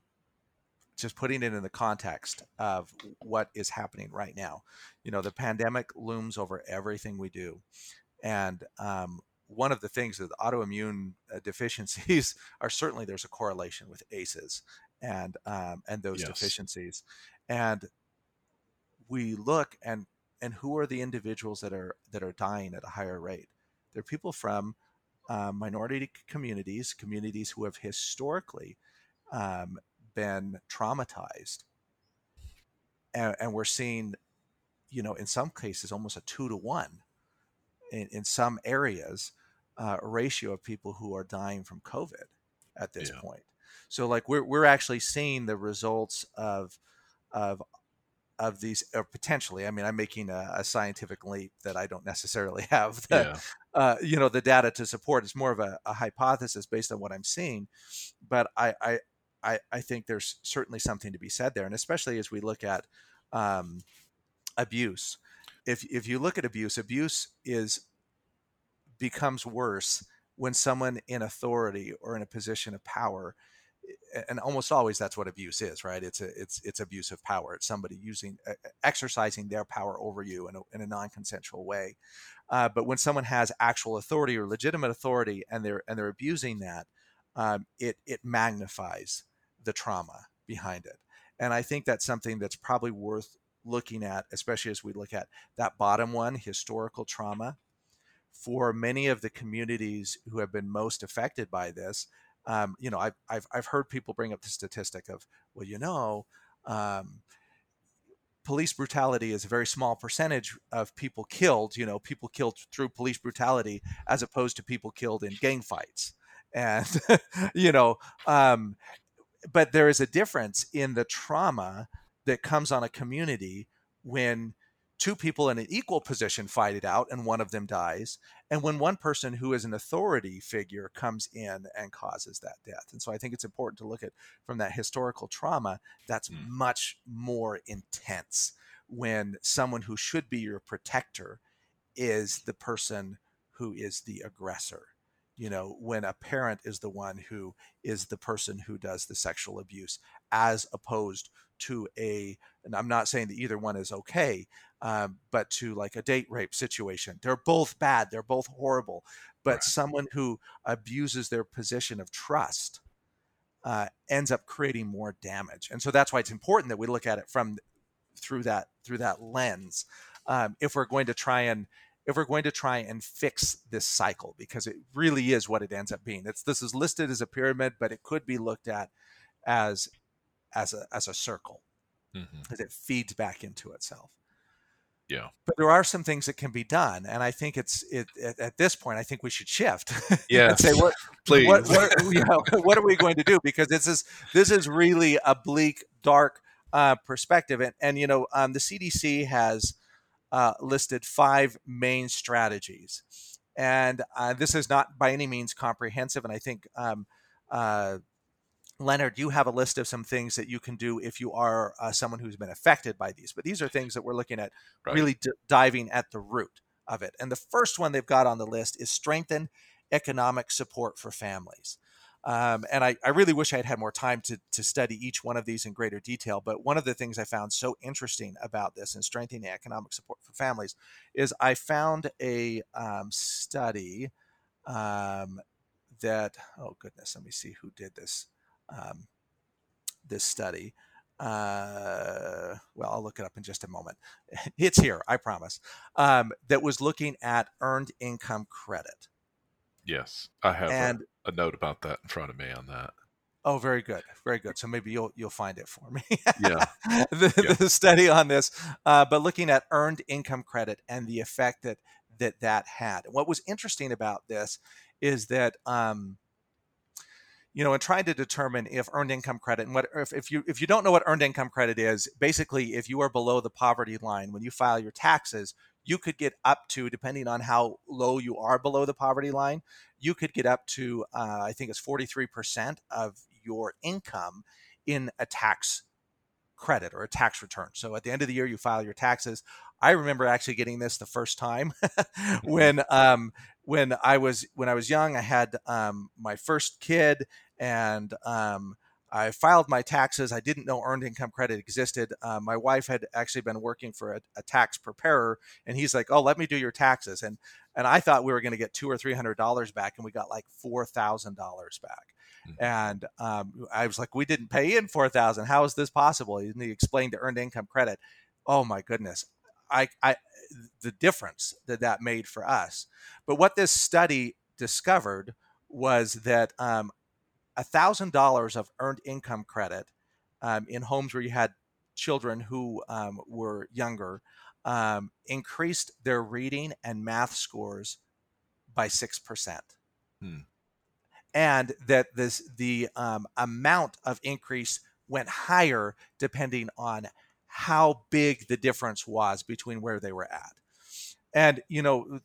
just putting it in the context of what is happening right now. You know, the pandemic looms over everything we do. And um, one of the things that autoimmune deficiencies are, certainly there's a correlation with A C Es and um, and those yes. deficiencies. And we look, and and who are the individuals that are that are dying at a higher rate? They're people from Uh, minority communities, communities who have historically um, been traumatized. And, and we're seeing, you know, in some cases, almost a two to one in, in some areas, uh, a ratio of people who are dying from COVID at this yeah. point. So like we're, we're actually seeing the results of, of, of these, or potentially, I mean, I'm making a, a scientific leap that I don't necessarily have the, yeah. uh, you know, the data to support. It's more of a, a hypothesis based on what I'm seeing, but I, I, I think there's certainly something to be said there. And especially as we look at um, abuse, if, if you look at abuse, abuse is, becomes worse when someone in authority or in a position of power, and almost always that's what abuse is, right? It's a, it's, it's abuse of power. It's somebody using, uh, exercising their power over you in a, in a non-consensual way. Uh, but when someone has actual authority or legitimate authority, and they're, and they're abusing that, um, it, it magnifies the trauma behind it. And I think that's something that's probably worth looking at, especially as we look at that bottom one, historical trauma. For many of the communities who have been most affected by this, Um, you know, I've, I've, I've heard people bring up the statistic of, well, you know, um, police brutality is a very small percentage of people killed, you know, people killed through police brutality, as opposed to people killed in gang fights. And, you know, um, but there is a difference in the trauma that comes on a community when two people in an equal position fight it out and one of them dies, and when one person who is an authority figure comes in and causes that death. And so I think it's important to look at from that historical trauma that's mm. much more intense when someone who should be your protector is the person who is the aggressor. You know, when a parent is the one who is the person who does the sexual abuse, as opposed to a, and I'm not saying that either one is okay, um, but to like a date rape situation. They're both bad. They're both horrible. But right. someone who abuses their position of trust uh, ends up creating more damage. And so that's why it's important that we look at it from through that through that lens. Um, if we're going to try and if we're going to try and fix this cycle, because it really is what it ends up being. It's, this is listed as a pyramid, but it could be looked at as, as a, as a circle, mm-hmm. because it feeds back into itself. Yeah. But there are some things that can be done. And I think it's, it, at, at this point, I think we should shift yeah. and say, what, Please. what, what, you know, what are we going to do? Because this is, this is really a bleak, dark uh, perspective. And, and, you know, um, the C D C has, Uh, listed five main strategies. And uh, this is not by any means comprehensive. And I think, um, uh, Leonard, you have a list of some things that you can do if you are uh, someone who's been affected by these. But these are things that we're looking at right. really d- diving at the root of it. And the first one they've got on the list is strengthen economic support for families. Um, and I, I really wish I had had more time to, to study each one of these in greater detail. But one of the things I found so interesting about this and strengthening economic support for families is I found a um, study um, that, oh, goodness, let me see who did this, um, this study. Uh, well, I'll look it up in just a moment. It's here, I promise. Um, that was looking at earned income credit. Yes, I have and, a, a note about that in front of me on that. Oh, very good, very good. So maybe you'll you'll find it for me. Yeah, the, yeah. the study on this, uh, but looking at earned income credit and the effect that that that had. And what was interesting about this is that, um, you know, in trying to determine if earned income credit and what if, if you if you don't know what earned income credit is, basically, if you are below the poverty line when you file your taxes, you could get up to, depending on how low you are below the poverty line, you could get up to, uh, I think it's forty-three percent of your income in a tax credit or a tax return. So at the end of the year, you file your taxes. I remember actually getting this the first time when um, when I was when I was young. I had um, my first kid, and um, I filed my taxes. I didn't know earned income credit existed. Uh, my wife had actually been working for a, a tax preparer, and he's like, "Oh, let me do your taxes." And and I thought we were going to get two or three hundred dollars back, and we got like four thousand dollars back. Mm-hmm. And um, I was like, "We didn't pay in four thousand. How is this possible?" And he explained the earned income credit. Oh my goodness, I, I the difference that that made for us. But what this study discovered was that. Um, one thousand dollars of earned income credit um, in homes where you had children who um, were younger um, increased their reading and math scores by six percent. Hmm. And that this the um, amount of increase went higher depending on how big the difference was between where they were at. And, you know,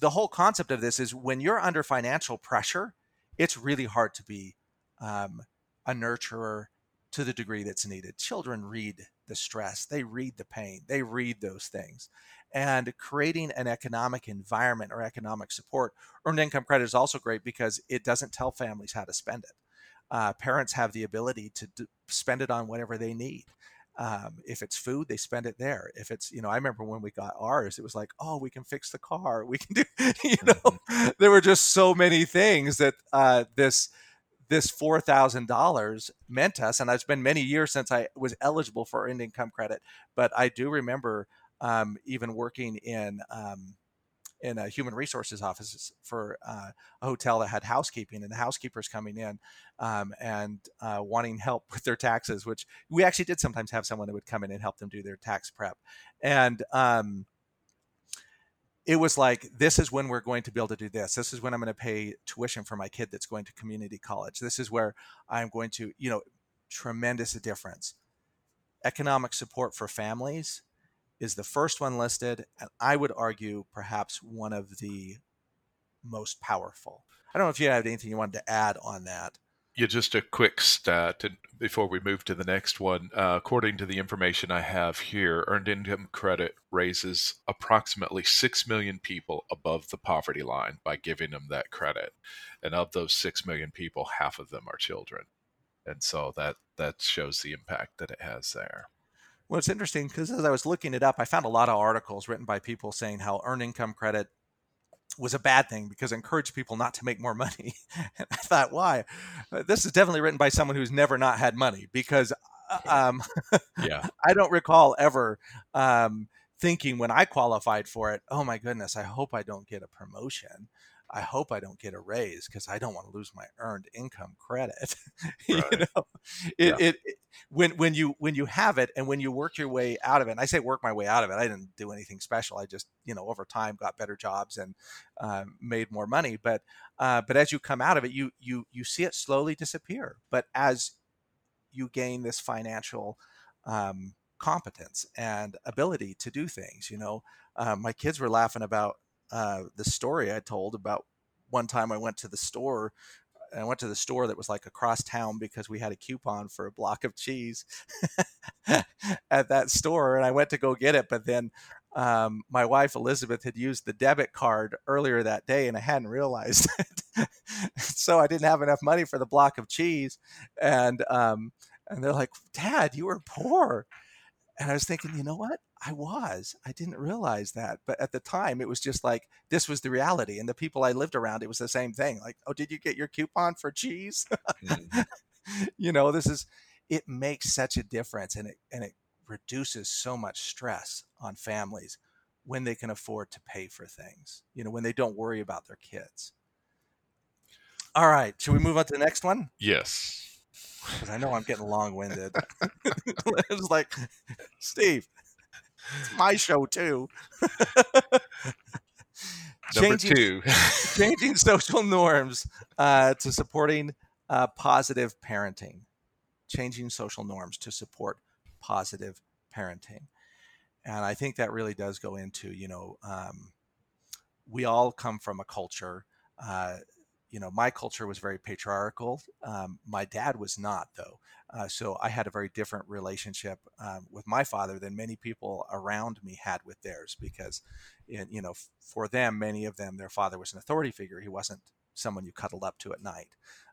the whole concept of this is when you're under financial pressure, it's really hard to be Um, a nurturer to the degree that's needed. Children read the stress, they read the pain, they read those things. And creating an economic environment or economic support, earned income credit is also great because it doesn't tell families how to spend it. Uh, parents have the ability to d- spend it on whatever they need. Um, if it's food, they spend it there. If it's, you know, I remember when we got ours, it was like, oh, we can fix the car, we can do, you know, there were just so many things that uh, this. This four thousand dollars meant us, and it's been many years since I was eligible for earned income credit, but I do remember um, even working in um, in a human resources office for uh, a hotel that had housekeeping, and the housekeepers coming in um, and uh, wanting help with their taxes, which we actually did sometimes have someone that would come in and help them do their tax prep. And um, it was like, this is when we're going to be able to do this. This is when I'm going to pay tuition for my kid that's going to community college. This is where I'm going to, you know, tremendous difference. Economic support for families is the first one listed. And I would argue perhaps one of the most powerful. I don't know if you had anything you wanted to add on that. Yeah, just a quick stat before we move to the next one. Uh, according to the information I have here, earned income credit raises approximately six million people above the poverty line by giving them that credit. And of those six million people, half of them are children. And so that, that shows the impact that it has there. Well, it's interesting because as I was looking it up, I found a lot of articles written by people saying how earned income credit was a bad thing because it encouraged people not to make more money. And I thought, why? This is definitely written by someone who's never not had money because um, yeah. I don't recall ever um, thinking when I qualified for it, oh my goodness, I hope I don't get a promotion. I hope I don't get a raise because I don't want to lose my earned income credit. Right. You know, it, yeah. it, it when when you when you have it and when you work your way out of it. And I say work my way out of it. I didn't do anything special. I just, you know, over time got better jobs and uh, made more money. But uh, but as you come out of it, you you you see it slowly disappear. But as you gain this financial um, competence and ability to do things, you know, uh, my kids were laughing about. Uh, the story I told about one time I went to the store I went to the store that was like across town because we had a coupon for a block of cheese at that store. And I went to go get it. But then um, my wife, Elizabeth, had used the debit card earlier that day and I hadn't realized it. So I didn't have enough money for the block of cheese. And, um, and they're like, Dad, you were poor. And I was thinking, you know what? I was. I didn't realize that. But at the time, it was just like, this was the reality. And the people I lived around, it was the same thing. Like, oh, did you get your coupon for cheese? Mm-hmm. You know, this is, it makes such a difference, and it and it reduces so much stress on families when they can afford to pay for things, you know, when they don't worry about their kids. All right. Should we move on to the next one? Yes. Because I know I'm getting long-winded. It's like, Steve, it's my show too. Number changing, two. Changing social norms uh, to supporting uh, positive parenting. Changing social norms to support positive parenting. And I think that really does go into, you know, um, we all come from a culture. Uh, you know, my culture was very patriarchal. Um, my dad was not, though. Uh, so I had a very different relationship um, with my father than many people around me had with theirs, because, in, you know, for them, many of them, their father was an authority figure. He wasn't someone you cuddled up to at night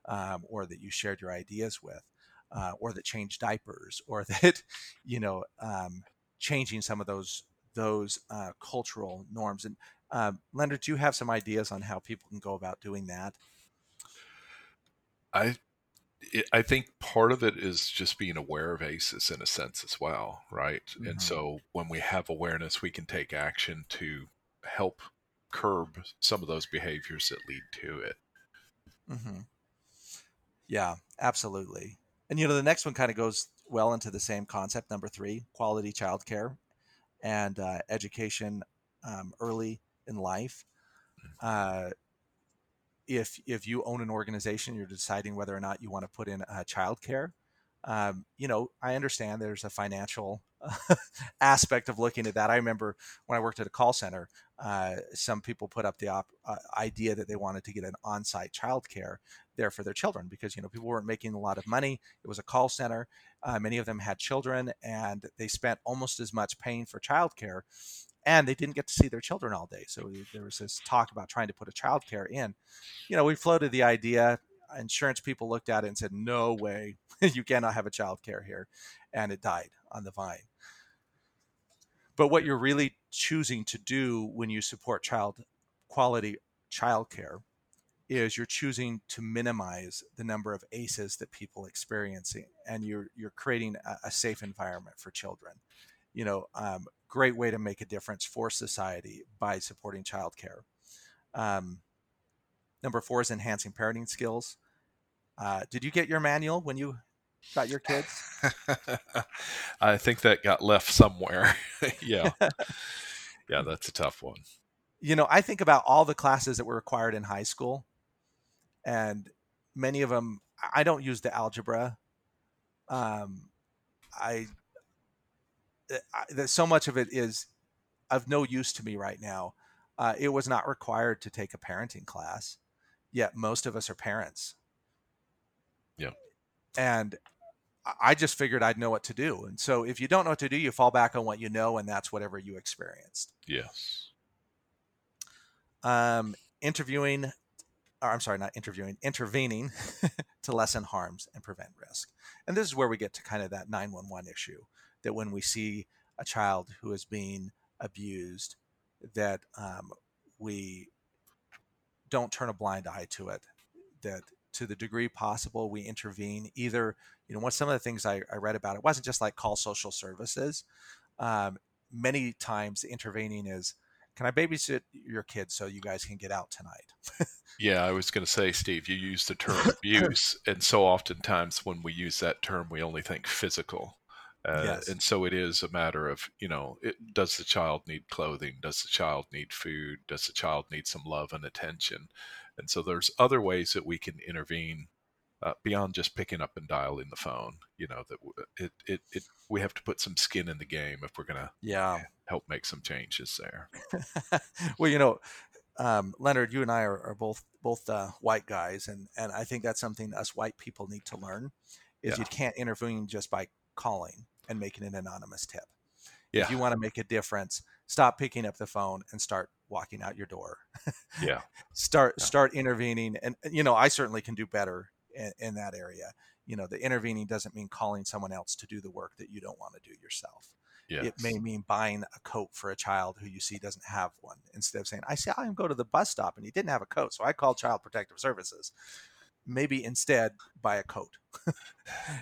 um, or that you shared your ideas with uh, or that changed diapers or that, you know, um, changing some of those those uh, cultural norms. And uh, Leonard, do you have some ideas on how people can go about doing that? I I think part of it is just being aware of ACEs in a sense as well, right? Mm-hmm. And so when we have awareness, we can take action to help curb some of those behaviors that lead to it. Mm-hmm. Yeah, absolutely. And, you know, the next one kind of goes well into the same concept. Number three, quality childcare and uh, education um, early in life. Uh, if if you own an organization, you're deciding whether or not you want to put in uh, childcare. Um, you know, I understand there's a financial aspect of looking at that. I remember when I worked at a call center, uh, some people put up the op- uh, idea that they wanted to get an on-site childcare there for their children because, you know, people weren't making a lot of money. It was a call center. Uh, many of them had children, and they spent almost as much paying for childcare, and they didn't get to see their children all day. So there was this talk about trying to put a childcare in. You know, we floated the idea. Insurance people looked at it and said, no way, you cannot have a childcare here. And it died on the vine. But what you're really choosing to do when you support child quality childcare is you're choosing to minimize the number of ACEs that people experiencing, and you're you're creating a, a safe environment for children. You know, um, great way to make a difference for society by supporting childcare. Um, Number four is enhancing parenting skills. Uh, did you get your manual when you got your kids? I think that got left somewhere. Yeah. Yeah, that's a tough one. You know, I think about all the classes that were required in high school, and many of them, I don't use the algebra. Um, I, I so much of it is of no use to me right now. Uh, it was not required to take a parenting class. Yet most of us are parents. Yeah. And I just figured I'd know what to do. And so if you don't know what to do, you fall back on what you know, and that's whatever you experienced. Yes. Um, interviewing, or I'm sorry, not interviewing, intervening to lessen harms and prevent risk. And this is where we get to kind of that nine one one issue, that when we see a child who is being abused, that um, we don't turn a blind eye to it, that to the degree possible, we intervene either, you know, what some of the things I, I read about, it wasn't just like call social services. Um, many times intervening is, can I babysit your kids so you guys can get out tonight? Yeah, I was going to say, Steve, you used the term abuse. And so oftentimes when we use that term, we only think physical. Uh, yes. And so it is a matter of, you know, it, does the child need clothing? Does the child need food? Does the child need some love and attention? And so there's other ways that we can intervene uh, beyond just picking up and dialing the phone. You know, that it, it, it we have to put some skin in the game if we're going to yeah. help make some changes there. Well, you know, um, Leonard, you and I are, are both both uh, white guys, and, and I think that's something us white people need to learn is yeah. you can't intervene just by calling and making an anonymous tip. Yeah. If you want to make a difference, stop picking up the phone and start walking out your door. Yeah. Start, yeah. start intervening. And, you know, I certainly can do better in, in that area. You know, the intervening doesn't mean calling someone else to do the work that you don't want to do yourself. Yes. It may mean buying a coat for a child who you see doesn't have one, instead of saying, I saw him go to the bus stop and he didn't have a coat, so I called Child Protective Services. maybe instead buy a coat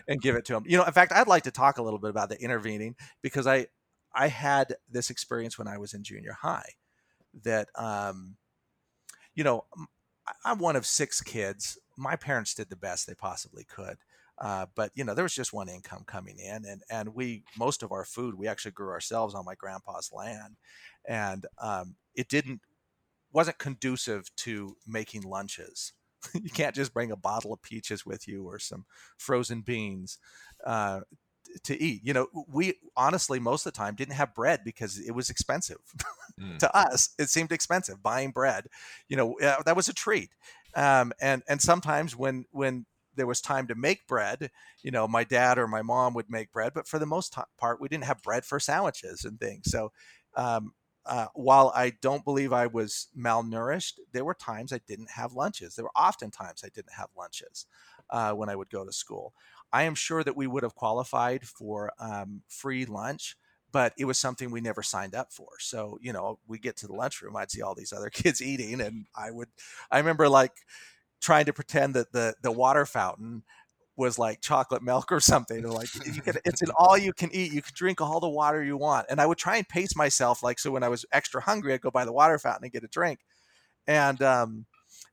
and give it to them. You know, in fact, I'd like to talk a little bit about the intervening, because I, I had this experience when I was in junior high that, um, you know, I'm one of six kids. My parents did the best they possibly could. Uh, but, you know, there was just one income coming in, and, and we, most of our food, we actually grew ourselves on my grandpa's land. And um, it didn't, wasn't conducive to making lunches. You can't just bring a bottle of peaches with you or some frozen beans uh, to eat. You know, we honestly, most of the time didn't have bread because it was expensive. Mm. To us, it seemed expensive buying bread. You know, uh, that was a treat. Um, and, and sometimes when, when, there was time to make bread, you know, my dad or my mom would make bread, but for the most t- part, we didn't have bread for sandwiches and things. So um, uh, while I don't believe I was malnourished, there were times I didn't have lunches. There were often times I didn't have lunches uh, when I would go to school. I am sure that we would have qualified for um, free lunch, but it was something we never signed up for. So, you know, we get to the lunchroom, I'd see all these other kids eating. And I would, I remember like, trying to pretend that the, the water fountain was like chocolate milk or something. And like, you can, it's an all you can eat. You can drink all the water you want. And I would try and pace myself. Like, so when I was extra hungry, I'd go by the water fountain and get a drink. And um,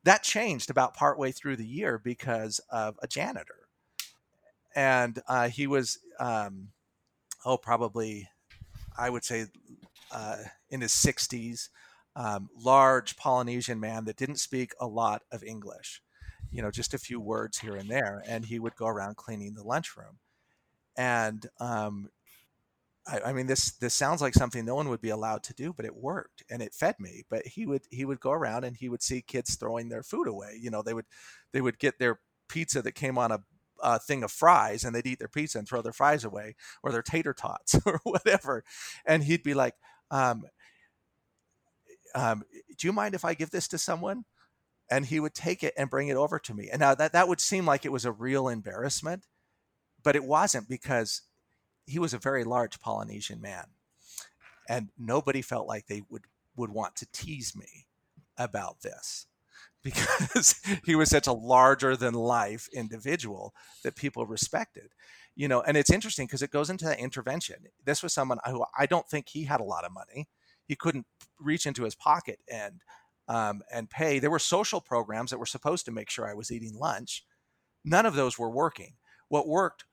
that changed about partway through the year because of a janitor. And uh, he was, um, oh, probably, I would say uh, in his sixties. Um, large Polynesian man that didn't speak a lot of English, you know, just a few words here and there. And he would go around cleaning the lunchroom. And um, I, I mean, this this sounds like something no one would be allowed to do, but it worked and it fed me. But he would he would go around and he would see kids throwing their food away. You know, they would they would get their pizza that came on a a thing of fries, and they'd eat their pizza and throw their fries away, or their tater tots or whatever. And he'd be like, um, Um, do you mind if I give this to someone? And he would take it and bring it over to me. And now that, that would seem like it was a real embarrassment, but it wasn't, because he was a very large Polynesian man, and nobody felt like they would, would want to tease me about this, because he was such a larger than life individual that people respected, you know. And it's interesting because it goes into that intervention. This was someone who, I don't think he had a lot of money. He couldn't reach into his pocket and um, and pay. There were social programs that were supposed to make sure I was eating lunch. None of those were working. What worked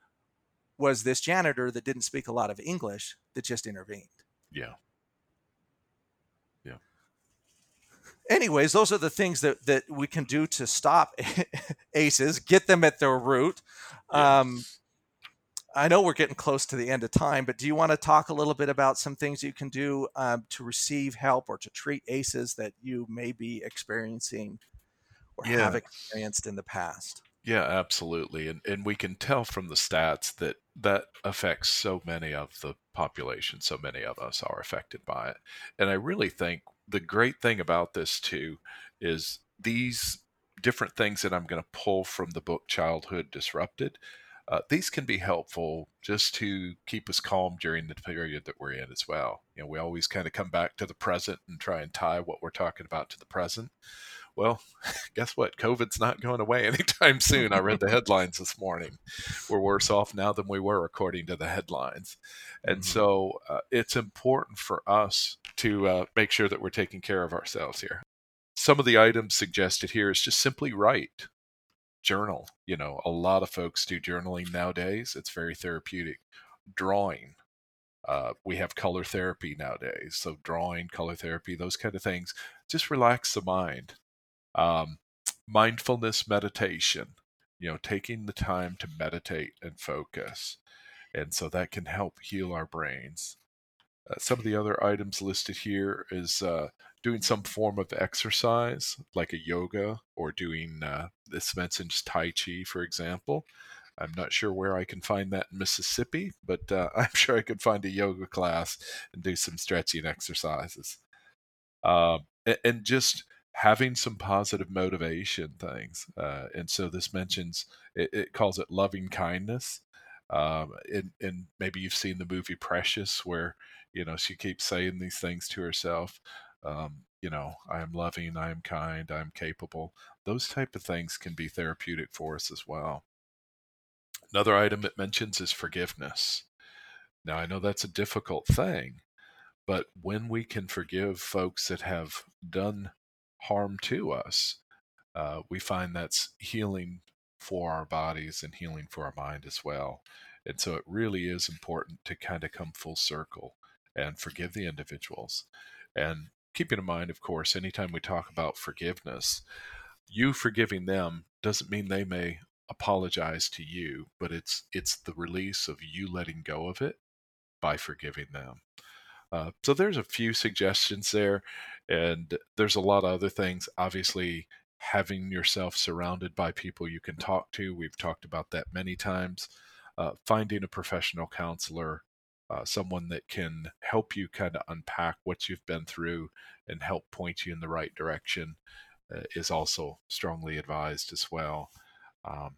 was this janitor that didn't speak a lot of English that just intervened. Yeah. Yeah. Anyways, those are the things that, that we can do to stop A C Es, get them at their root. Yeah. Um, I know we're getting close to the end of time, but do you want to talk a little bit about some things you can do um, to receive help or to treat A C Es that you may be experiencing or yeah. have experienced in the past? Yeah, absolutely. And and we can tell from the stats that that affects so many of the population. So many of us are affected by it. And I really think the great thing about this too is these different things that I'm going to pull from the book Childhood Disrupted. Uh, these can be helpful just to keep us calm during the period that we're in as well. You know, we always kind of come back to the present and try and tie what we're talking about to the present. Well, guess what? COVID's not going away anytime soon. I read the headlines this morning. We're worse off now than we were, according to the headlines. And mm-hmm. so uh, it's important for us to uh, make sure that we're taking care of ourselves here. Some of the items suggested here is just simply write. Journal. You know, a lot of folks do journaling nowadays. It's very therapeutic. Drawing. Uh, we have color therapy nowadays. So drawing, color therapy, those kind of things. Just relax the mind. Um, mindfulness meditation. You know, taking the time to meditate and focus. And so that can help heal our brains. Uh, some of the other items listed here is uh, doing some form of exercise, like a yoga, or doing uh, this mentions Tai Chi, for example. I'm not sure where I can find that in Mississippi, but uh, I'm sure I could find a yoga class and do some stretching exercises. Uh, and, and just having some positive motivation things. Uh, and so this mentions, it, it calls it loving kindness. Um, and, and maybe you've seen the movie Precious, where, you know, she keeps saying these things to herself. um, you know, I am loving, I am kind, I am capable. Those type of things can be therapeutic for us as well. Another item it mentions is forgiveness. Now, I know that's a difficult thing, but when we can forgive folks that have done harm to us, uh, we find that's healing for our bodies and healing for our mind as well. And so it really is important to kind of come full circle and forgive the individuals. And keeping in mind, of course, anytime we talk about forgiveness, you forgiving them doesn't mean they may apologize to you, but it's it's the release of you letting go of it by forgiving them. Uh, so there's a few suggestions there, and there's a lot of other things. Obviously, having yourself surrounded by people you can talk to. We've talked about that many times. Uh, finding a professional counselor, uh, someone that can help you kind of unpack what you've been through and help point you in the right direction uh, is also strongly advised as well. Um,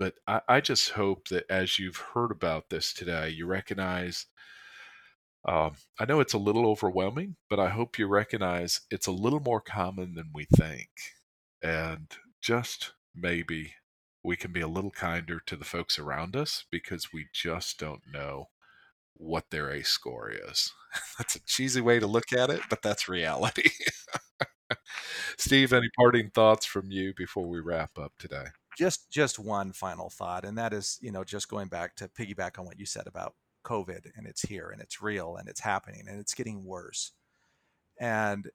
but I, I just hope that as you've heard about this today, you recognize, um, I know it's a little overwhelming, but I hope you recognize it's a little more common than we think. And just maybe we can be a little kinder to the folks around us because we just don't know what their A C E score is. That's a cheesy way to look at it, but that's reality. Steve, any parting thoughts from you before we wrap up today? Just just one final thought, and that is, you know, just going back to piggyback on what you said about COVID, and it's here, and it's real, and it's happening, and it's getting worse. And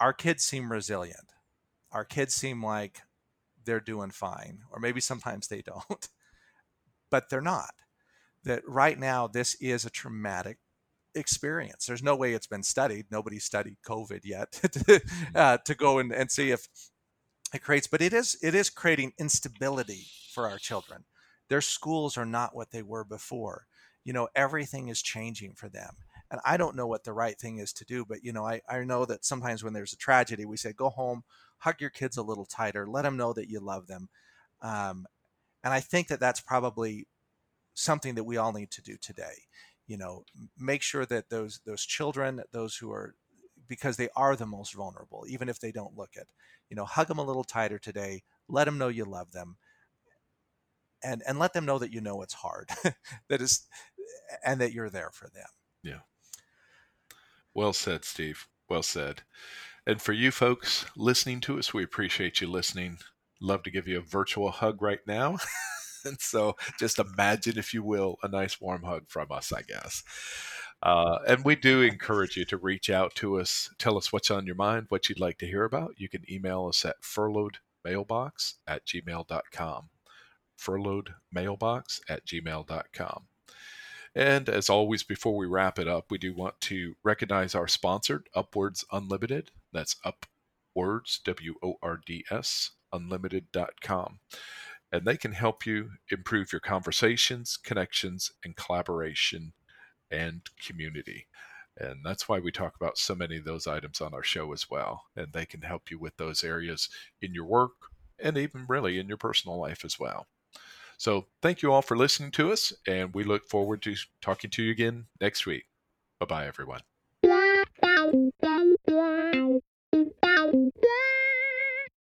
our kids seem resilient. Our kids seem like they're doing fine, or maybe sometimes they don't, but they're not. That right now, this is a traumatic experience. There's no way it's been studied. Nobody studied COVID yet to, uh, to go and, and see if it creates, but it is it is creating instability for our children. Their schools are not what they were before. You know, everything is changing for them. And I don't know what the right thing is to do, but, you know, I, I know that sometimes when there's a tragedy, we say, go home, hug your kids a little tighter, let them know that you love them. Um, and I think that that's probably something that we all need to do today. You know, make sure that those those children, those who are, because they are the most vulnerable, even if they don't look it, you know, hug them a little tighter today, let them know you love them, and and let them know that, you know, it's hard, that is, and that you're there for them. Yeah. Well said, Steve. Well said. And for you folks listening to us, we appreciate you listening. Love to give you a virtual hug right now. And so just imagine, if you will, a nice warm hug from us, I guess. Uh, and we do encourage you to reach out to us. Tell us what's on your mind, what you'd like to hear about. You can email us at furloughed mailbox at gmail dot com. furloughed mailbox at gmail dot com. And as always, before we wrap it up, we do want to recognize our sponsor, UpWords Unlimited. That's UpWords, W O R D S, unlimited dot com. And they can help you improve your conversations, connections, and collaboration and community. And that's why we talk about so many of those items on our show as well. And they can help you with those areas in your work and even really in your personal life as well. So thank you all for listening to us, and we look forward to talking to you again next week. Bye-bye, everyone.